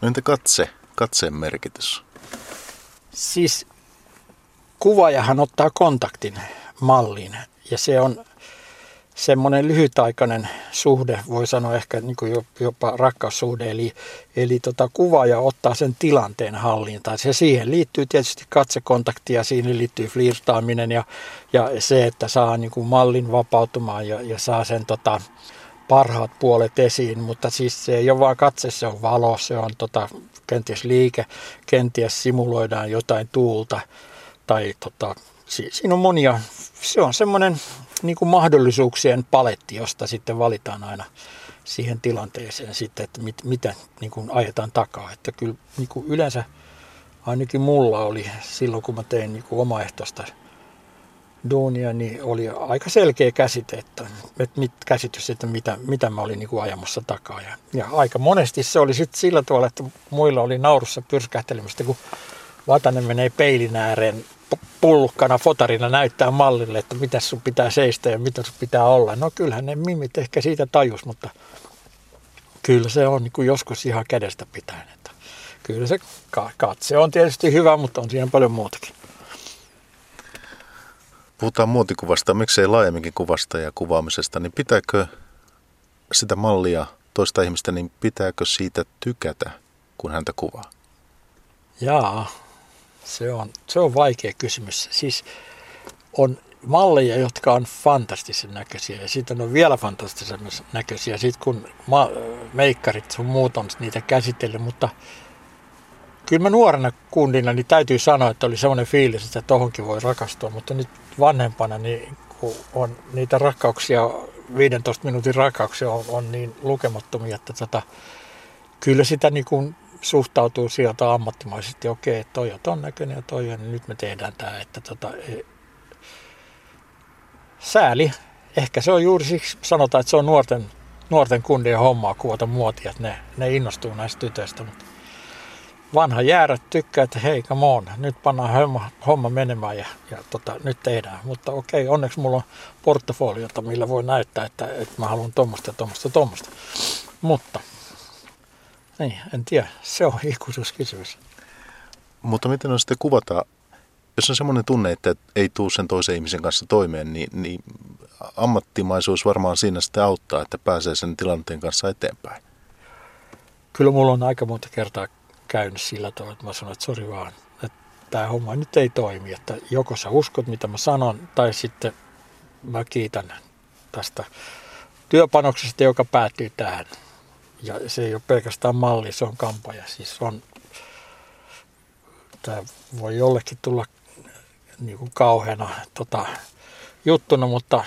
No entä katse? Katseen merkitys. Siis kuvaajahan ottaa kontaktin malliin ja se on semmoinen lyhytaikainen suhde, voi sanoa ehkä niin kuin jopa rakkaussuhde, eli kuvaaja ottaa sen tilanteen hallintaan. Se siihen liittyy tietysti katsekontaktia, siihen liittyy flirtaaminen ja se, että saa niin kuin mallin vapautumaan ja saa sen parhaat puolet esiin, mutta siis se ei ole vaan katse, se on valo, se on kenties liike, kenties simuloidaan jotain tuulta tai siinä on monia, se on semmoinen niin kuin mahdollisuuksien paletti, josta sitten valitaan aina siihen tilanteeseen sitten, että mitä niin kuin ajetaan takaa, että kyllä niin kuin yleensä ainakin mulla oli silloin, kun mä tein niin kuin omaehtoista duunia, niin oli aika selkeä käsite, että mitä mä olin niin kuin ajamassa takaa. Ja aika monesti se oli sitten sillä tavalla, että muilla oli naurussa pyrskähtelemästä, kun Vatanen menee peilin ääreen pullukana fotarina näyttää mallille, että mitä sun pitää seistä ja mitä sun pitää olla. No kyllähän ne mimit ehkä siitä tajus, mutta kyllä se on niin kuin joskus ihan kädestä pitäen. Että kyllä se katse on tietysti hyvä, mutta on siinä paljon muutakin. Puhutaan muotikuvasta, miksei laajemminkin kuvasta ja kuvaamisesta, niin pitääkö sitä mallia toista ihmistä, niin pitääkö siitä tykätä, kun häntä kuvaa? Jaa, se on vaikea kysymys. Siis on malleja, jotka on fantastisen näköisiä ja sitten on vielä fantastisen näköisiä, sit kun meikkarit sun muut on niitä käsitellyt, mutta kyllä mä nuorena kundina niin täytyy sanoa, että oli semmoinen fiilis, että tohonkin voi rakastua, mutta nyt vanhempana niin kun on niitä rakkauksia, 15 minuutin rakkauksia on niin lukemattomia, että kyllä sitä niin kuin suhtautuu sieltä ammattimaisesti, okei, toi on ton näköinen ja toi on, niin nyt me tehdään tämä, että sääli. Ehkä se on juuri siksi, sanotaan, että se on nuorten kundien hommaa kuvata muotia, että ne innostuu näistä tytöistä, mutta vanha jäärä tykkää, että hei, come on, nyt pannaan homma menemään ja nyt tehdään. Mutta okei, onneksi mulla on portofoliota, millä voi näyttää, että mä haluan tuommoista. Mutta niin, en tiedä, se on ikuisuuskysymys. Mutta miten on sitten kuvata, jos on semmoinen tunne, että ei tule sen toisen ihmisen kanssa toimeen, niin ammattimaisuus varmaan siinä sitten auttaa, että pääsee sen tilanteen kanssa eteenpäin. Kyllä mulla on aika monta kertaa käynyt sillä tavalla, että mä sanon, että sori vaan, että tämä homma nyt ei toimi, että joko sä uskot, mitä mä sanon, tai sitten mä kiitän tästä työpanoksesta, joka päättyy tähän. Ja se ei ole pelkästään malli, se on kampaja. Siis tämä voi jollekin tulla niin kuin kauheana juttuna, mutta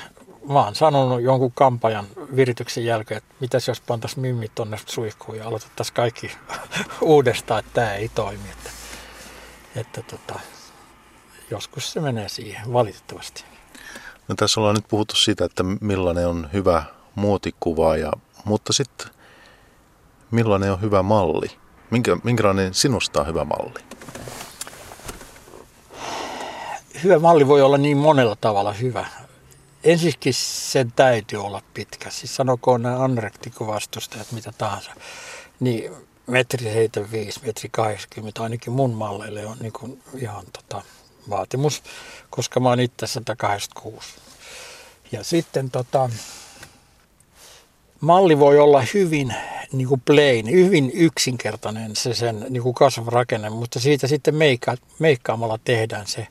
mä oon sanonut jonkun kampajan virityksen jälkeen, että mitäs jos pantaisiin mimmit tuonne suihkuun ja aloitettaisiin kaikki uudestaan, että tämä ei toimi. Että joskus se menee siihen, valitettavasti. No tässä ollaan nyt puhuttu siitä, että millainen on hyvä muotikuvaaja, mutta sitten millainen on hyvä malli? Minkälainen sinusta on hyvä malli? Hyvä malli voi olla niin monella tavalla hyvä. Ensinnäkin sen täytyy olla pitkä. Siis sanokoon nämä anorektikkovastustajat mitä tahansa. Niin 1,75 metriä, 1,80 ainakin mun malleille on niin kuin ihan vaatimus, koska mä oon itse 186. Ja sitten malli voi olla hyvin niin kuin plain, hyvin yksinkertainen se sen niin kuin kasvorakenne, mutta siitä sitten meikkaamalla tehdään se.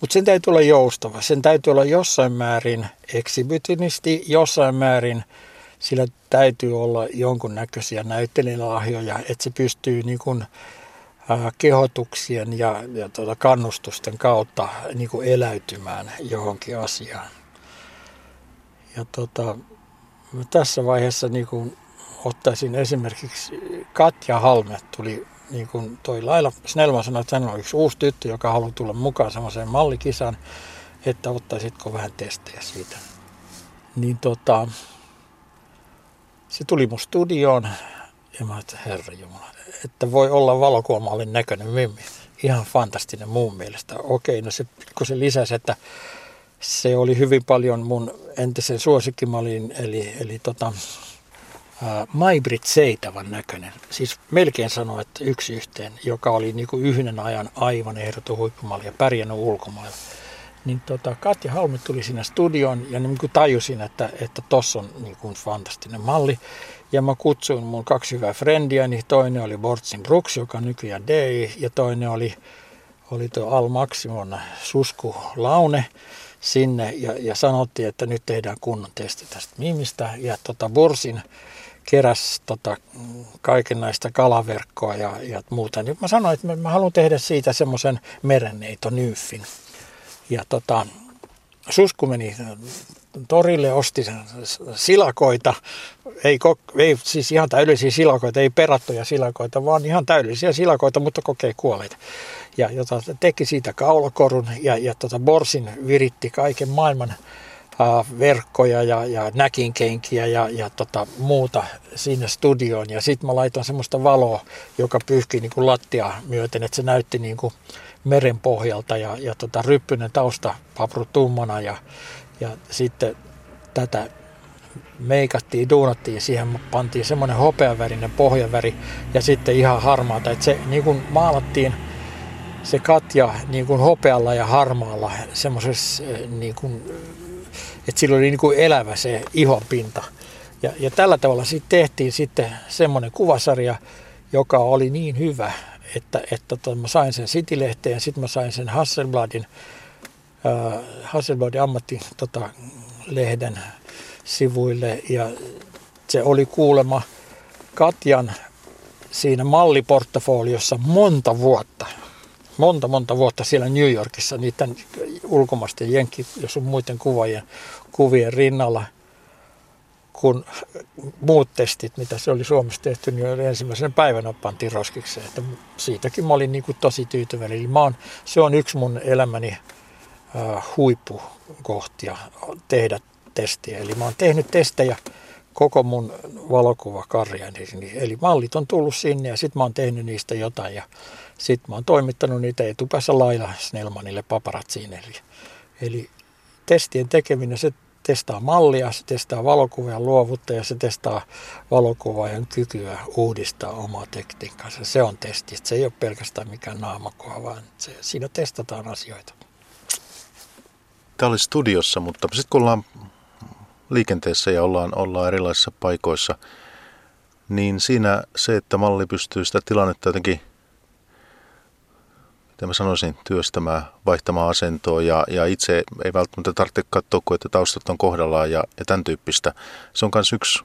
Mutta sen täytyy olla joustava, sen täytyy olla jossain määrin exhibitionisti, jossain määrin sillä täytyy olla jonkunnäköisiä näyttelijälahjoja, että se pystyy niin kuin kehotuksien ja kannustusten kautta niin kuin eläytymään johonkin asiaan. Ja tässä vaiheessa niin kuin ottaisin esimerkiksi Katja Halme tuli, niin kuin toi Laila Snellman sanoi, että hän on yksi uusi tyttö, joka haluaa tulla mukaan semmoiseen mallikisaan, että ottaisitko vähän testejä siitä. Niin se tuli mun studioon ja mä ajattelin, herranjumala, että voi olla valokuomaallin näköinen mimmi. Ihan fantastinen mun mielestä. Okei, no se, kun se lisäsi, että se oli hyvin paljon mun entisen suosikkimallin, eli Maibrit Seitavan näköinen, siis melkein sanoi, että yksi yhteen, joka oli niin kuin yhden ajan aivan ehdoton huippumalli ja pärjännyt ulkomailla. Niin Katja Halme tuli siinä studioon ja niin kuin tajusin, että tossa on niin kuin fantastinen malli. Ja mä kutsuin mun kaksi hyvää frendiä, niin toinen oli Bortsin Brooks, joka on nykyään DJ, ja toinen oli tuo Al Maximon Susku Laune sinne ja sanottiin, että nyt tehdään kunnon testi tästä mimistä. Ja Borsin keräs kaiken näistä kalaverkkoa ja muuta. Niin mä sanoin, että mä haluan tehdä siitä semmoisen merenneitonymfin. Ja Susku meni torille, osti silakoita, ei siis ihan täydellisiä silakoita, ei perattuja silakoita, vaan ihan täydellisiä silakoita, mutta kokee kuolleita. Ja teki siitä kaulakorun ja Borsin viritti kaiken maailman verkkoja ja näkinkenkiä ja muuta siinä studioon. Ja sitten mä laitoin semmoista valoa, joka pyyhki niin kuin lattiaa myöten, että se näytti niin kuin meren pohjalta ja ryppynen tausta paprutummana ja sitten tätä meikattiin, duunattiin, siihen pantiin semmoinen hopeavärinen pohjaväri ja sitten ihan harmaata, että se niin kuin maalattiin se katja niin kuin hopealla ja harmaalla semmoisessa niin kuin, että sillä oli niin kuin elävä se ihonpinta. Ja tällä tavalla siitä tehtiin sitten semmoinen kuvasarja, joka oli niin hyvä, että mä sain sen City-lehteen ja sitten mä sain sen Hasselbladin ammattilehden sivuille. Ja se oli kuulemma Katjan siinä malliportafoliossa monta vuotta siellä New Yorkissa niiden ulkomaisten jenki, jos on muiden kuvien rinnalla. Kun muut testit, mitä se oli Suomessa tehty, niin ensimmäisenä päivänä pantiin roskikseen. Että siitäkin mä olin niin kuin tosi tyytyväinen. Eli se on yksi mun elämäni huippukohtia tehdä testiä. Eli mä oon tehnyt testejä koko mun valokuvakarjani. Eli mallit on tullut sinne ja sit mä oon tehnyt niistä jotain. Ja sit mä oon toimittanut niitä etupäässä lailla Snellmanille paparatziin. Eli testien tekeminen, se testaa mallia, se testaa valokuvaajan luovuutta ja se testaa valokuvaajan kykyä uudistaa omaa tekniikkaansa. Se on testi. Se ei ole pelkästään mikään naamakoha, vaan siinä testataan asioita. Tämä oli studiossa, mutta sitten kun ollaan liikenteessä ja ollaan erilaisissa paikoissa, niin siinä se, että malli pystyy sitä tilannetta jotenkin, mitä mä sanoisin, työstämään, vaihtamaan asentoa ja itse ei välttämättä tarvitse katsoa, kun että taustat on kohdallaan ja tämän tyyppistä. Se on myös yksi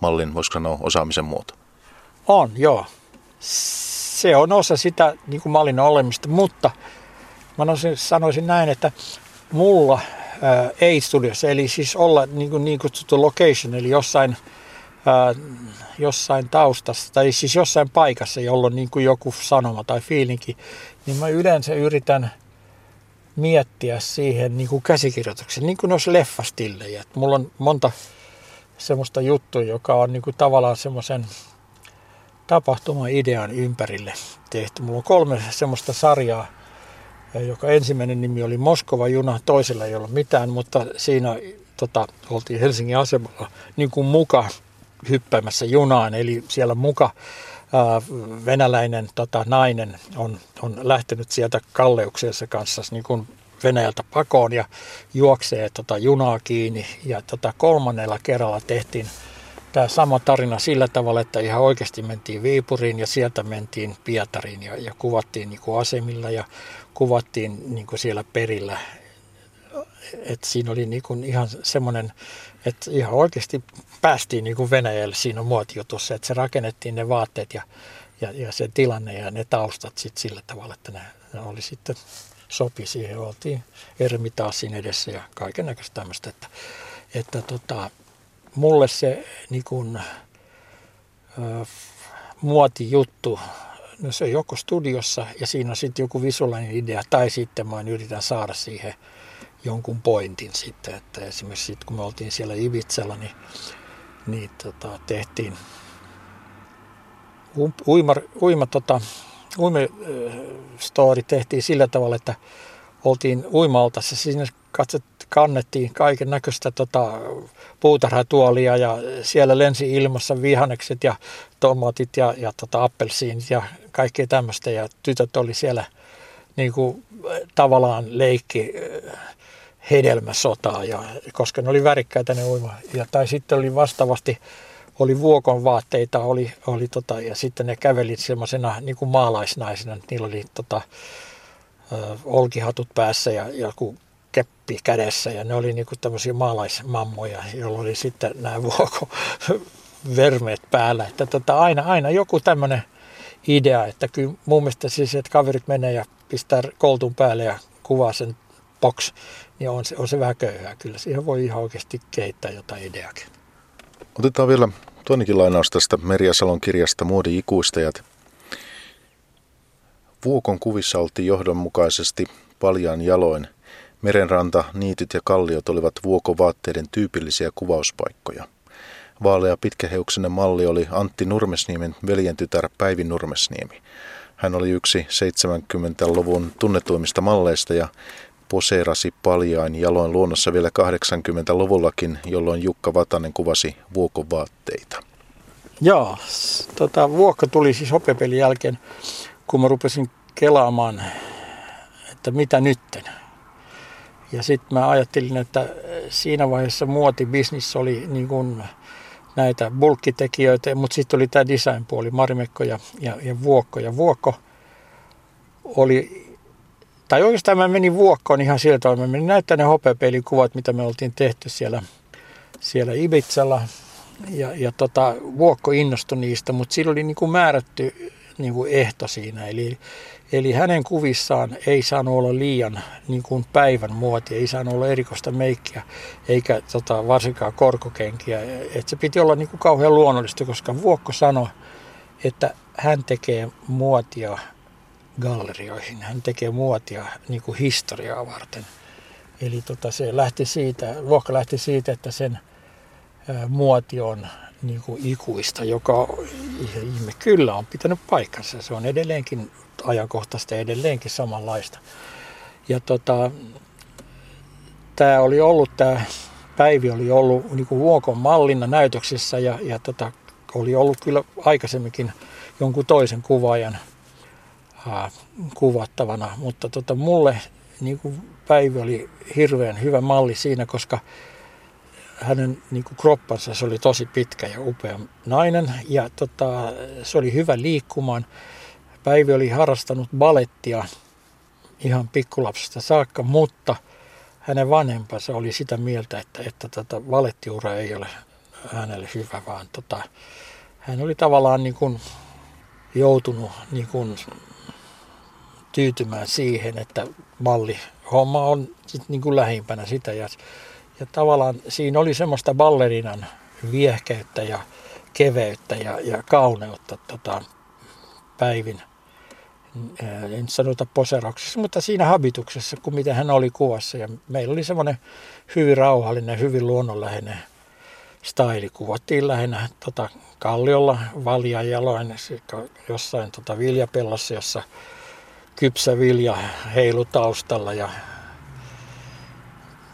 mallin, voisiko sanoa, osaamisen muoto. On, joo. Se on osa sitä niin kuin mallin olemista, mutta mä sanoisin näin, että mulla ei studiossa, eli siis olla niin kutsuttu location, eli jossain taustassa tai siis jossain paikassa, jolloin niin kuin joku sanoma tai fiilinki, niin mä yleensä yritän miettiä siihen niin kuin käsikirjoituksen, niin kuin ne olisi leffastillejä. Et mulla on monta semmoista juttua, joka on niin kuin tavallaan semmoisen tapahtuma-idean ympärille tehty. Mulla on 3 semmoista sarjaa, joka ensimmäinen nimi oli Moskova-juna, toisella ei ollut mitään, mutta siinä oltiin Helsingin asemalla niin kuin muka hyppäämässä junaan, eli siellä muka venäläinen nainen on lähtenyt sieltä kalleuksiensa kanssa niin kuin Venäjältä pakoon ja juoksee junaa kiinni. Ja 3. kerralla tehtiin tämä sama tarina sillä tavalla, että ihan oikeasti mentiin Viipuriin ja sieltä mentiin Pietariin ja kuvattiin niin kuin asemilla ja kuvattiin niin kuin siellä perillä. Et siinä oli niin kuin ihan semmoinen, että ihan oikeasti päästiin niin kuin Venäjälle siinä muotijutussa, että se rakennettiin ne vaatteet ja se tilanne ja ne taustat sit sillä tavalla, että ne oli sitten sopi siihen, oltiin ermitaasin edessä ja kaiken näköistä tämmöistä, että mulle se niin kuin, muotijuttu, no se on joko studiossa ja siinä on sitten joku visuaalinen idea tai sitten mä yritän saada siihen jonkun pointin sitten, että esimerkiksi sitten kun me oltiin siellä Ibizalla, niin tehtiin uimastoori tehtiin sillä tavalla, että oltiin uimaltassa, siinä kannettiin kaiken näköistä puutarhatuolia ja siellä lensi ilmassa vihannekset ja tomaatit ja appelsiinit ja kaikkea tämmöistä ja tytöt oli siellä niin kuin tavallaan leikki hedelmäsotaa, ja, koska ne oli värikkäitä ne uima. Tai sitten oli vastaavasti, oli Vuokon vaatteita, ja sitten ne käveli semmoisena niin kuin maalaisnaisena. Niillä oli olkihatut päässä ja joku keppi kädessä, ja ne oli niin kuin tämmöisiä maalaismammoja, joilla oli sitten nämä Vuokon vermeet päällä. Että aina joku tämmöinen idea, että kyllä mun mielestä siis, että kaverit menee ja pistää koltun päälle ja kuvaa sen box, niin on se vähän köyhää. Kyllä siihen voi ihan oikeasti kehittää jotain ideaakin. Otetaan vielä toinenkin lainaus tästä Merja Salon kirjasta Muodin ikuistajat. Vuokon kuvissa oltiin johdonmukaisesti paljaan jaloin. Merenranta, niityt ja kalliot olivat vuokovaatteiden tyypillisiä kuvauspaikkoja. Vaalea pitkäheuksinen malli oli Antti Nurmesniemen veljen tytär Päivi Nurmesniemi. Hän oli yksi 70-luvun tunnetuimmista malleista ja poseerasi paljain jaloin luonnossa vielä 80-luvullakin, jolloin Jukka Vatanen kuvasi Vuokon vaatteita. Joo, Vuokko tuli siis hopeapelin jälkeen, kun mä rupesin kelaamaan, että mitä nytten. Ja sitten mä ajattelin, että siinä vaiheessa muotibisnis oli niin kuin näitä bulkkitekijöitä, mutta sitten oli tämä design-puoli, Marimekko ja Vuokko. Ja Vuokko oli, tai oikeastaan mä menin Vuokkoon ihan sillä tavalla, mä menin näyttämään ne hopeapelikuvat, mitä me oltiin tehty siellä Ibizalla. Ja Vuokko innostui niistä, mutta sillä oli niin kuin määrätty niin kuin ehto siinä. Eli hänen kuvissaan ei saanut olla liian niin kuin päivän muoti, ei saanut olla erikoista meikkiä eikä varsinkaan korkokenkiä. Et se piti olla niin kuin kauhean luonnollista, koska Vuokko sanoi, että hän tekee muotia gallerioihin, hän tekee muotia niin kuin historiaa varten. Eli Vuokko lähti siitä, että sen muoti on niin kuin ikuista, joka ihme kyllä on pitänyt paikkansa. Se on edelleenkin ajankohtaista ja edelleenkin samanlaista. Ja tämä Päivi oli ollut niin kuin Vuokon mallina näytöksessä ja oli ollut kyllä aikaisemminkin jonkun toisen kuvaajan kuvattavana. Mutta mulle niin kuin Päivi oli hirveän hyvä malli siinä, koska hänen niin kuin kroppansa, se oli tosi pitkä ja upea nainen ja se oli hyvä liikkumaan. Päivi oli harrastanut balettia ihan pikkulapsesta saakka, mutta hänen vanhempansa oli sitä mieltä, että balettiura ei ole hänelle hyvä, vaan hän oli tavallaan niin kuin joutunut niin kuin tyytymään siihen, että mallihomma on sit niin kuin lähimpänä sitä. Ja tavallaan siinä oli semmoista ballerinan viehkeyttä ja keveyttä ja kauneutta Päivin, en sanota poserauksessa, mutta siinä habituksessa, kun miten hän oli kuvassa. Ja meillä oli semmoinen hyvin rauhallinen, hyvin luonnonläheinen staili. Kuvattiin lähinnä kalliolla, valjajaloin, jossain viljapellossa, jossa kypsä vilja heilu taustalla ja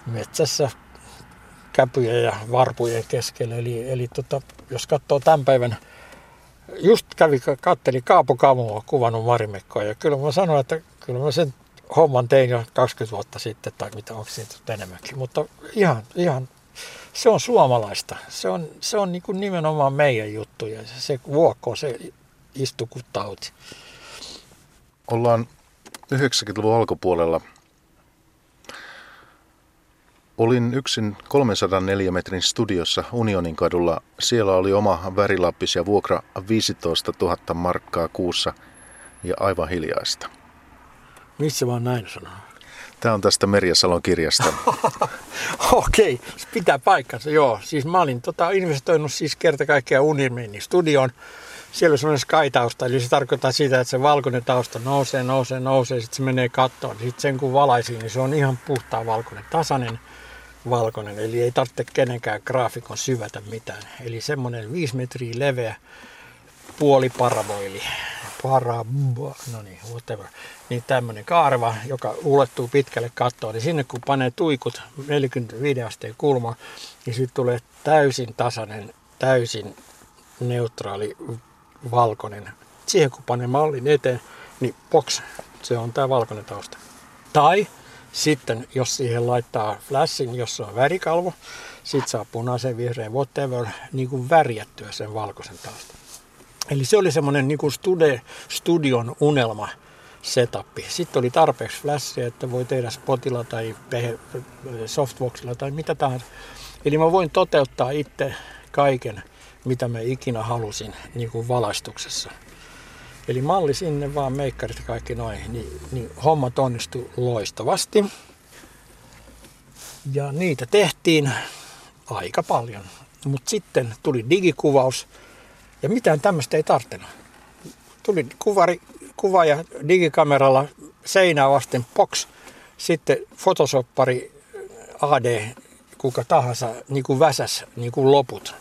metsässä käpyjä ja varpujen keskellä. Eli jos katsoo tämän päivän, just katseli Kaapo Kamua kuvannut Marimekkoa ja kyllä mä sanoin, että kyllä mä sen homman tein jo 20 vuotta sitten tai mitä onko siitä enemmänkin. Mutta ihan se on suomalaista. Se on niin kuin nimenomaan meidän juttu ja se Vuokko, se istui kuin tauti. Ollaan 90-luvun alkupuolella. Olin yksin 304 metrin studiossa Unionin kadulla. Siellä oli oma värilappis ja vuokra 15 000 markkaa kuussa ja aivan hiljaista. Missä mä oon näin sanonut? Tämä on tästä Merja Salon kirjasta. Okei, se pitää paikkansa, joo. Siis mä olin investoinut siis kerta kaikkiaan Unionin studioon. Siellä on semmoinen sky-tausta, eli se tarkoittaa sitä, että se valkoinen tausta nousee, sitten se menee kattoon. Sitten sen kun valaisiin, niin se on ihan puhtaan valkoinen, tasainen valkoinen, eli ei tarvitse kenenkään graafikon syvätä mitään. Eli semmoinen 5 metriä leveä puoliparavoili, niin tämmöinen kaareva, joka ulottuu pitkälle kattoon. Niin sinne kun panee tuikut 45 asteen kulmaan, niin sitten tulee täysin tasainen, täysin neutraali valkoinen. Siihen kun panee mallin eteen, niin box, se on tää valkoinen tausta. Tai sitten, jos siihen laittaa flashin, jos on värikalvo, sit saa punaisen, vihreän, whatever, niin kuin värjättyä sen valkoisen taustan. Eli se oli semmoinen niin kuin studion unelma setappi. Sitten oli tarpeeksi flashia, että voi tehdä spotilla tai softboxilla tai mitä tahansa. Eli mä voin toteuttaa itse kaiken, mitä mä ikinä halusin niin kuin valaistuksessa. Eli malli sinne vaan, meikkarit ja kaikki noin, niin hommat onnistui loistavasti. Ja niitä tehtiin aika paljon. Mutta sitten tuli digikuvaus ja mitään tämmöistä ei tarvinnut. Tuli kuvaaja digikameralla seinää vasten box, sitten photoshoppari AD, kuka tahansa, niin kuin väsäs niin kuin loput.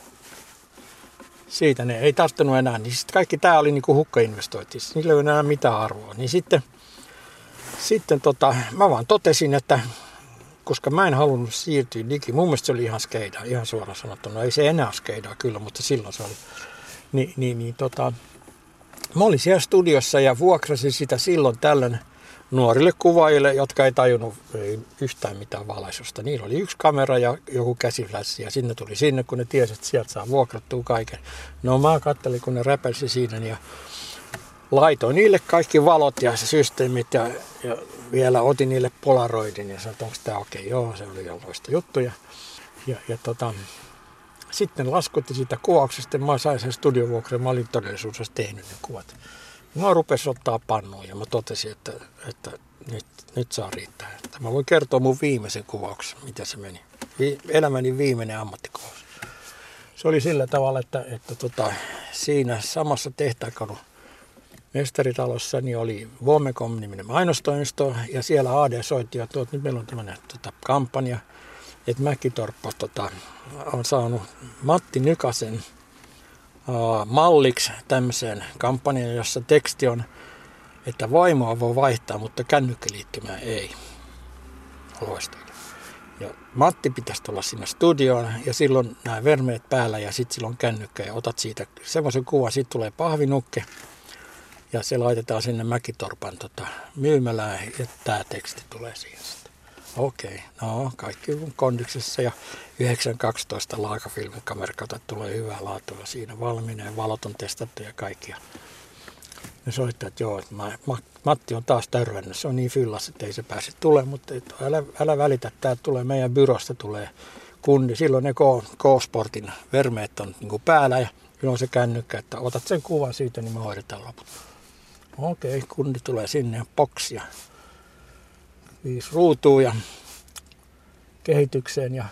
siitä ne ei tarttunut enää. Niin sitten kaikki tämä oli niinku hukkainvestointi. Niillä ei ole enää mitään arvoa. Niin sitten mä vaan totesin, että koska mä en halunnut siirtyä digiin. Mun mielestä se oli ihan skeidaa, ihan suoraan sanottuna. Ei se enää skeidaa kyllä, mutta silloin se oli. Mä olin siellä studiossa ja vuokrasin sitä silloin tällöin nuorille kuvaajille, jotka ei tajunnut yhtään mitään valaisusta. Niillä oli yksi kamera ja joku käsiflässi ja sinne tuli sinne, kun ne tiesi, että sieltä saa vuokrattua kaiken. No mä kattelin, kun ne räpelsi siinä ja laitoin niille kaikki valot ja se systeemit ja vielä otin niille polaroidin ja sanoin, että onko tämä okei. Joo, se oli loista juttu. Sitten laskutti siitä kuvauksesta, mä sain sen studiovuokran, mä olin todellisuudessa tehnyt ne kuvat. Mä rupesin ottaa pannuun ja mä totesin, että nyt saa riittää. Että mä voin kertoa mun viimeisen kuvauksen, mitä se meni. Elämäni viimeinen ammattikuvaus. Se oli sillä tavalla, että siinä samassa tehtaakadun mestaritalossa niin oli Vuomekom-niminen mainostoimisto ja siellä AD soitti ja nyt meillä on tämmöinen kampanja. Että Mäkitorppo on saanut Matti Nykäsen malliksi tämmöiseen kampanjaan, jossa teksti on, että vaimoa voi vaihtaa, mutta kännykkäliittymää ei. Loistava. Ja Matti pitäisi tulla sinne studioon ja silloin nämä vermeet päällä ja sitten silloin kännykkä ja otat siitä semmoisen kuvan. Sitten tulee pahvinukke ja se laitetaan sinne Mäkitorpan myymälään ja tämä teksti tulee siihen. Okei, no kaikki on kondiksessa ja 912 laakafilmin kamerakautta tulee hyvää laatua siinä valmiina ja valot on testattu ja kaikkia. Ne soittaa, että joo, Matti on taas törvännyt, se on niin fyllas, että ei se pääse tulemaan, mutta älä välitä, tää tulee meidän byrosta tulee kundi. Silloin ne K-Sportin vermeet on niin kuin päällä ja silloin se kännykkä, että otat sen kuvan siitä, niin me hoidetaan loput. Okei, kundi tulee sinne ja boksia. 5 ruutua ja kehitykseen ja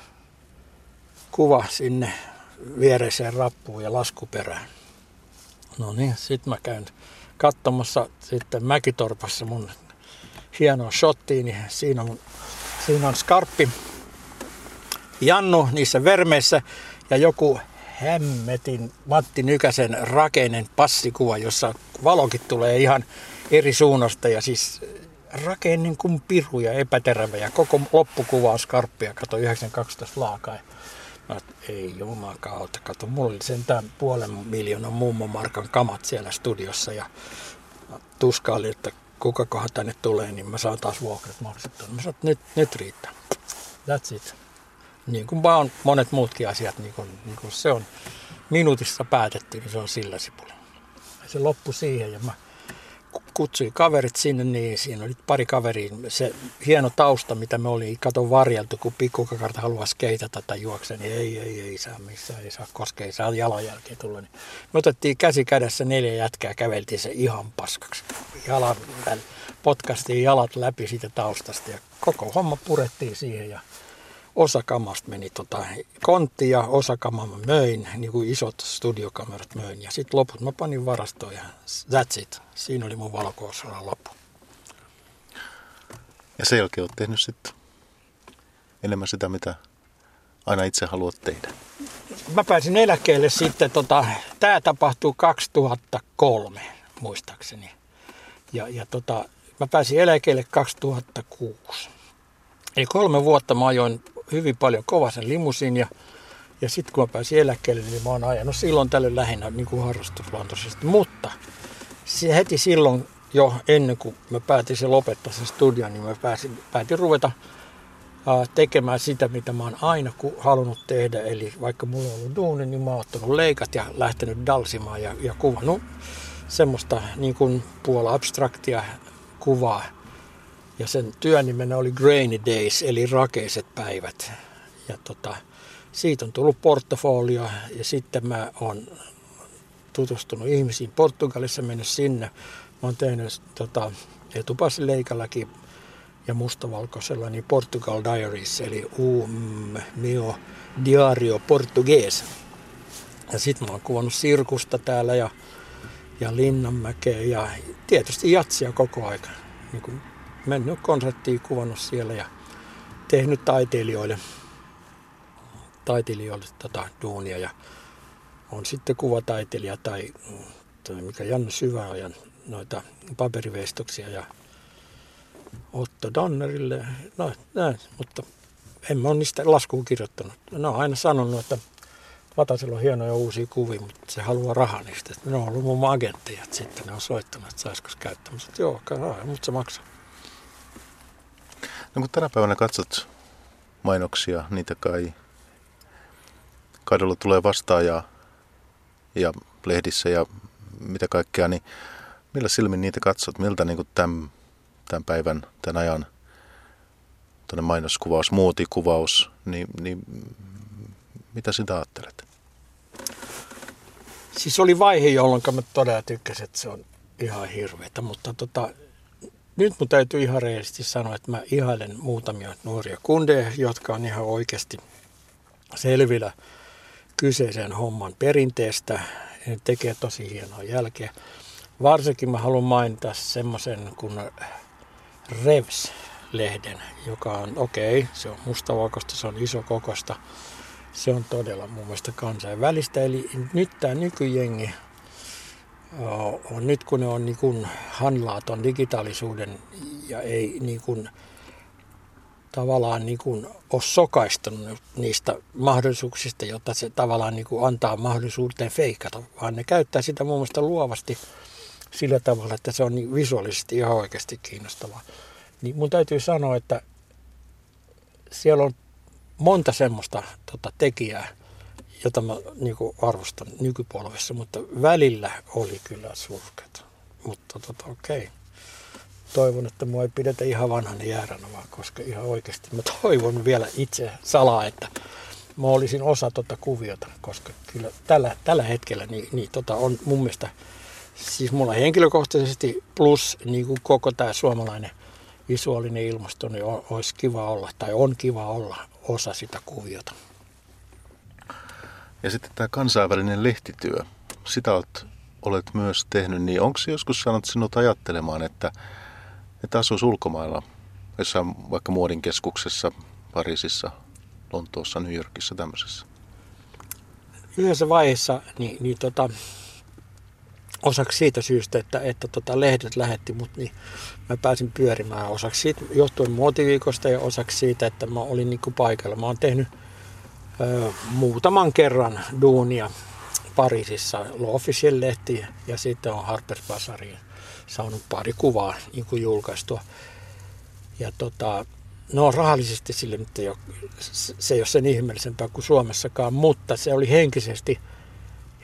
kuva sinne viereiseen rappuun ja laskuperään. No niin, sit mä käyn katsomassa sitten Mäkitorpassa mun hienoa shottiini. Siinä on skarppi Jannu niissä vermeissä ja joku hämmetin Matti Nykäsen rakeinen passikuva, jossa valokin tulee ihan eri suunnasta ja siis rakeen niin kuin piru ja epäterävä ja koko loppukuva on skarppia, kato 912 laakaa. No, ei jumakautta, kato, mulla oli sentään 500,000 mummomarkan kamat siellä studiossa ja tuska oli, että kukakohan tänne tulee, niin mä saan taas vuokrat maksettua. Mä sanoin, että nyt riittää. That's it. Niin kuin vaan monet muutkin asiat, niin kuin se on minuutissa päätetty, niin se on sillä sipulla. Se loppui siihen ja mä kutsui kaverit sinne, niin siinä oli pari kaveria. Se hieno tausta, mitä me oli, kato varjeltu, kun pikkukakarta haluaa skeitata tai juoksen, niin ei saa missään, ei saa koskea, ei saa jalanjälkeen tulla. Niin me otettiin käsi kädessä 4 jätkää, käveltiin se ihan paskaksi. Potkaistiin jalat läpi siitä taustasta ja koko homma purettiin siihen ja osa kamasta meni konttiin ja osa kamaa mä möin, niin kuin isot studiokamerat möin. Ja sitten loput mä panin varastoon ja that's it. Siinä oli mun valokousoran loppu. Ja sen jälkeen oot tehnyt sitten enemmän sitä, mitä aina itse haluat tehdä. Mä pääsin eläkkeelle sitten, tää tapahtui 2003 muistaakseni. Ja mä pääsin eläkkeelle 2006. Eli 3 vuotta mä ajoin hyvin paljon kovasen limusin ja sitten kun mä pääsin eläkkeelle, niin mä oon ajanut silloin tällöin lähinnä niin kuin harrastusluontoisesti. Mutta heti silloin jo ennen kuin mä päätin se lopettaa sen studion, niin mä päätin ruveta tekemään sitä, mitä mä oon aina halunnut tehdä. Eli vaikka mulla on ollut duuni, niin mä oon ottanut leikat ja lähtenyt dalsimaan ja kuvannut semmoista niin kuin puoli-abstraktia kuvaa. Ja sen työnimenä oli Grainy Days, eli rakeiset päivät. Ja siitä on tullut portfolio ja sitten mä oon tutustunut ihmisiin Portugalissa, mennyt sinne. Mä oon tehnyt etupääsileikallakin ja mustavalkoisella niin Portugal Diaries, eli mio diario portugues. Ja sit mä oon kuvannut sirkusta täällä ja Linnanmäkeä ja tietysti jatsia koko aika. Niin mennyt konserttiin, kuvannut siellä ja tehnyt taiteilijoille duunia ja on sitten kuvataiteilija tai mikä Janne Syväojan noita paperiveistoksia ja Otto Donnerille, no näin, mutta en mä ole niistä laskuun kirjoittanut. Ne on aina sanonut, että Vatasella on hienoja uusia kuvia, mutta se haluaa rahaa niistä. Ne on ollut mun agentteja, sitten ne on soittanut, että saisiko käyttämiset. Joo, mutta se maksaa. No kun tänä päivänä katsot mainoksia, niitä kai kadulla tulee vastaan ja lehdissä ja mitä kaikkea, niin millä silmin niitä katsot? Miltä niin kuin tämän päivän, tämän ajan mainoskuvaus, muotikuvaus, niin mitä sitä ajattelet? Siis oli vaihe, jolloin mä todella tykkäsin, että se on ihan hirveätä, mutta nyt mun täytyy ihan reellisesti sanoa, että mä ihailen muutamia nuoria kundeja, jotka on ihan oikeasti selvillä kyseisen homman perinteestä. Ne tekee tosi hienoa jälkeä. Varsinkin mä haluan mainita semmoisen kuin Revs-lehden, joka on se on mustavalkoista, se on iso kokosta. Se on todella mun mielestä kansainvälistä. Eli nyt tämä nykyjengi on nyt, kun ne on niin kuin handlaa ton digitaalisuuden ja ei niin kuin tavallaan niin kuin ole sokaistunut niistä mahdollisuuksista, jotta se tavallaan niin kuin antaa mahdollisuuteen feikata, vaan ne käyttää sitä mun mielestä luovasti sillä tavalla, että se on niin visuaalisesti ihan oikeasti kiinnostavaa. Niin mun täytyy sanoa, että siellä on monta semmoista tekijää, jota mä niin kuin arvostan nykypolvessa, mutta välillä oli kyllä surkeata. Mutta Toivon, että mua ei pidetä ihan vanhana jääränä, vaan koska ihan oikeasti mä toivon vielä itse salaa, että mä olisin osa kuviota, koska kyllä tällä hetkellä on mun mielestä, siis mulla henkilökohtaisesti plus niin kuin koko tämä suomalainen visuaalinen ilmasto, niin olisi kiva olla tai on kiva olla osa sitä kuviota. Ja sitten tämä kansainvälinen lehtityö, sitä olet myös tehnyt, niin onko se joskus saanut sinut ajattelemaan, että asuisi ulkomailla, jossain vaikka muodinkeskuksessa, Pariisissa, Lontoossa, New Yorkissa, tämmöisessä? Yhdessä vaiheessa osaksi siitä syystä, että lehdet lähetti mut, niin mä pääsin pyörimään osaksi siitä, johtuen muotiviikosta ja osaksi siitä, että mä olin niinku paikalla. Mä oon tehnyt muutaman kerran duunia Pariisissa, L'Officiel-lehti ja sitten on Harper's Bazaariin saanut pari kuvaa niin kuin julkaistua. Ja no rahallisesti sille nyt ei ole sen ihmeellisempää kuin Suomessakaan, mutta se oli henkisesti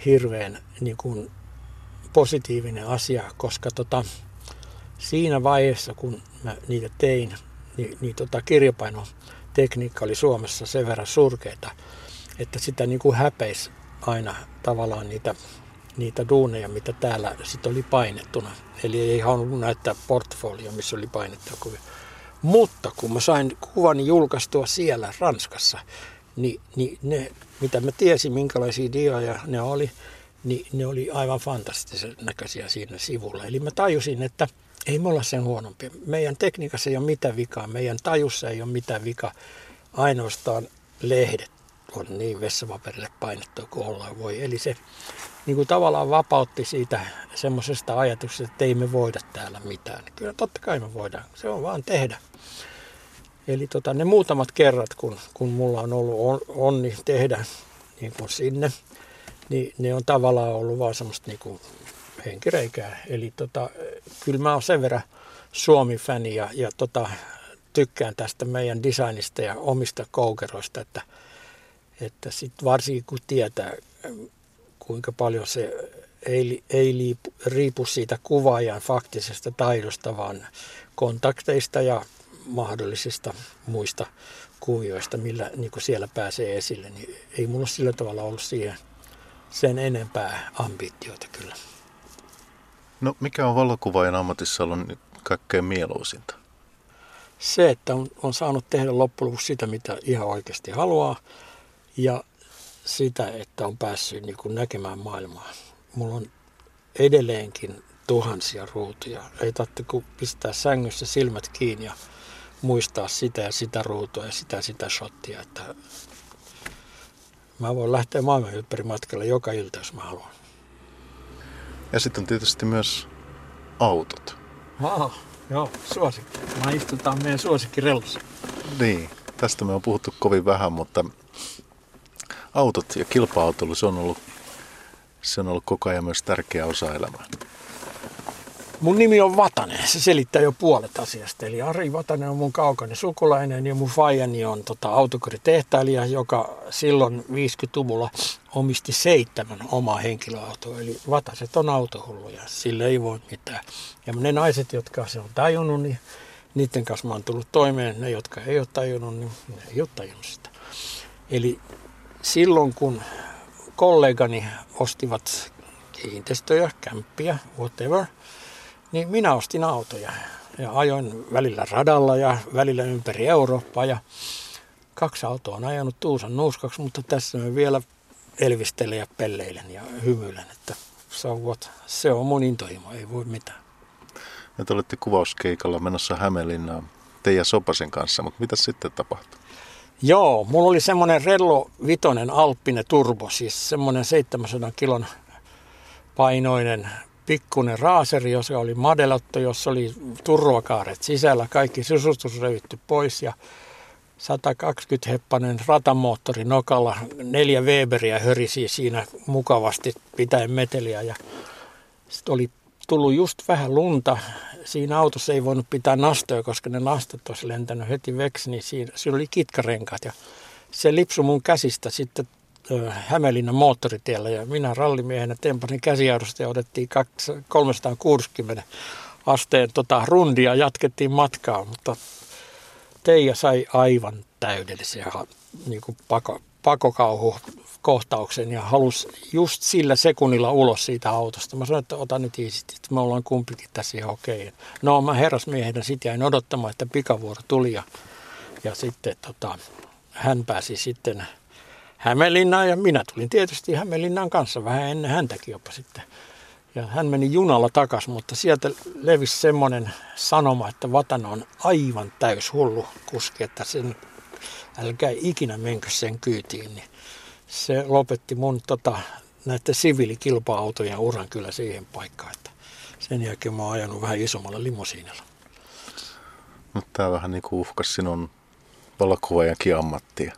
hirveän niin kuin positiivinen asia, koska siinä vaiheessa, kun mä niitä tein, niin kirjapainotekniikka oli Suomessa sen verran surkeeta, että sitä niin kuin häpeisi aina tavallaan niitä duuneja, mitä täällä sitten oli painettuna. Eli ei ihan ollut näyttää portfolio, missä oli painettua kuvia. Mutta kun mä sain kuvani julkaistua siellä Ranskassa, niin ne, mitä mä tiesin, minkälaisia dioja ne oli, niin ne oli aivan fantastisen näköisiä siinä sivulla. Eli mä tajusin, että ei me olla sen huonompia. Meidän tekniikassa ei ole mitään vikaa, meidän tajussa ei ole mitään vikaa. Ainoastaan lehdet on niin vessapaperille painettua kuin ollaan voi. Eli se niin kuin tavallaan vapautti siitä semmoisesta ajatuksesta, että ei me voida täällä mitään. Kyllä totta kai me voidaan, se on vaan tehdä. Eli ne muutamat kerrat, kun mulla on ollut onni tehdä niin kuin sinne, niin ne on tavallaan ollut vaan semmoista niinku henkireikää. Eli kyllä mä oon sen verran Suomi-fäni ja tykkään tästä meidän designista ja omista koukeroista, että sit varsinkin kun tietää, kuinka paljon se ei riipu siitä kuvaajan faktisesta taidosta, vaan kontakteista ja mahdollisista muista kuvioista, millä niinku siellä pääsee esille, niin ei mulla sillä tavalla ollut siihen sen enempää ambitioita kyllä. No mikä on valokuvaajan ammatissa ollut kaikkein mieluisinta? Se, että on saanut tehdä loppujen lopuksi sitä, mitä ihan oikeasti haluaa ja sitä, että on päässyt niin kuin näkemään maailmaa. Mulla on edelleenkin tuhansia ruutuja. Ei tarvitse kuin pistää sängyssä silmät kiinni ja muistaa sitä ja sitä ruutua ja sitä shottia, että Mä voin lähteä maailman ylppäri matkalle joka ilta, jos mä haluan. Ja sitten on tietysti myös autot. Aha, joo, suosikki. Mä istutaan meidän suosikkirellussa. Niin, tästä me on puhuttu kovin vähän, mutta autot ja kilpa-autoilu, se on ollut koko ajan myös tärkeä osa elämää. Mun nimi on Vatanen, se selittää jo puolet asiasta. Eli Ari Vatanen on mun kaukainen sukulainen ja mun faijani on autokoritehtailija, joka silloin 50-luvulla omisti 7 omaa henkilöautoa. Eli Vataset on autohulluja, sille ei voi mitään. Ja ne naiset, jotka se on tajunnut, niin niiden kanssa mä oon tullut toimeen. Ne, jotka ei ole tajunnut, niin ne ei ole tajunnut sitä. Eli silloin kun kollegani ostivat kiinteistöjä, kämppiä, whatever, niin minä ostin autoja ja ajoin välillä radalla ja välillä ympäri Eurooppaa. Ja 2 autoa on ajanut tuusan nuuskaksi, mutta tässä me vielä elvistelen ja pelleilen ja hymyilen, että se on mun intohimo, ei voi mitään. Ja te olette kuvauskeikalla menossa Hämeenlinnaan teidän Sopasen kanssa, mutta mitä sitten tapahtui? Joo, mulla oli semmoinen Rello Vitonen Alppine Turbo, siis semmoinen 700 kilon painoinen pikkuinen raaseri, jossa oli madelotto, jossa oli turvakaaret sisällä, kaikki sisustus revitty pois ja 120-heppainen ratamoottori nokalla, 4 Weberiä hörisi siinä mukavasti pitäen meteliä ja sitten oli tullut just vähän lunta. Siinä autossa ei voinut pitää nastoja, koska ne nastat olisi lentänyt heti veksi, niin siinä oli kitkarenkaat ja se lipsui mun käsistä sitten Hämeenlinnan moottoritiellä ja minä rallimiehenä tempasin käsijarrusta ja otettiin 360 asteen rundia ja jatkettiin matkaa, mutta Teija sai aivan täydellisen niin kuin pakokauhukohtauksen ja halusi just sillä sekunnilla ulos siitä autosta. Mä sanoin, että ota nyt iisisti, että me ollaan kumpikin tässä ihan okei. No mä herrasmiehenä sitten jäin odottamaan, että pikavuoro tuli ja sitten hän pääsi sitten Hämeenlinnaan ja minä tulin tietysti Hämeenlinnaan kanssa vähän ennen häntäkin jopa sitten. Ja hän meni junalla takaisin, mutta sieltä levisi semmoinen sanoma, että Vatanen on aivan täyshullu kuski, että sen, älkää ikinä menkö sen kyytiin. Niin se lopetti mun näiden siviilikilpa-autojen uran kyllä siihen paikkaan, että sen jälkeen mä oon ajanut vähän isommalla limusiinilla. No, tää vähän niin kuin uhkas sinun valokuvaajankin ammattia.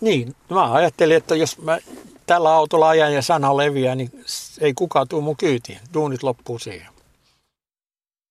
Niin, mä ajattelin, että jos mä tällä autolla ajan ja sana leviää, niin ei kukaan tule mun kyytiin. Duunit loppuu siihen.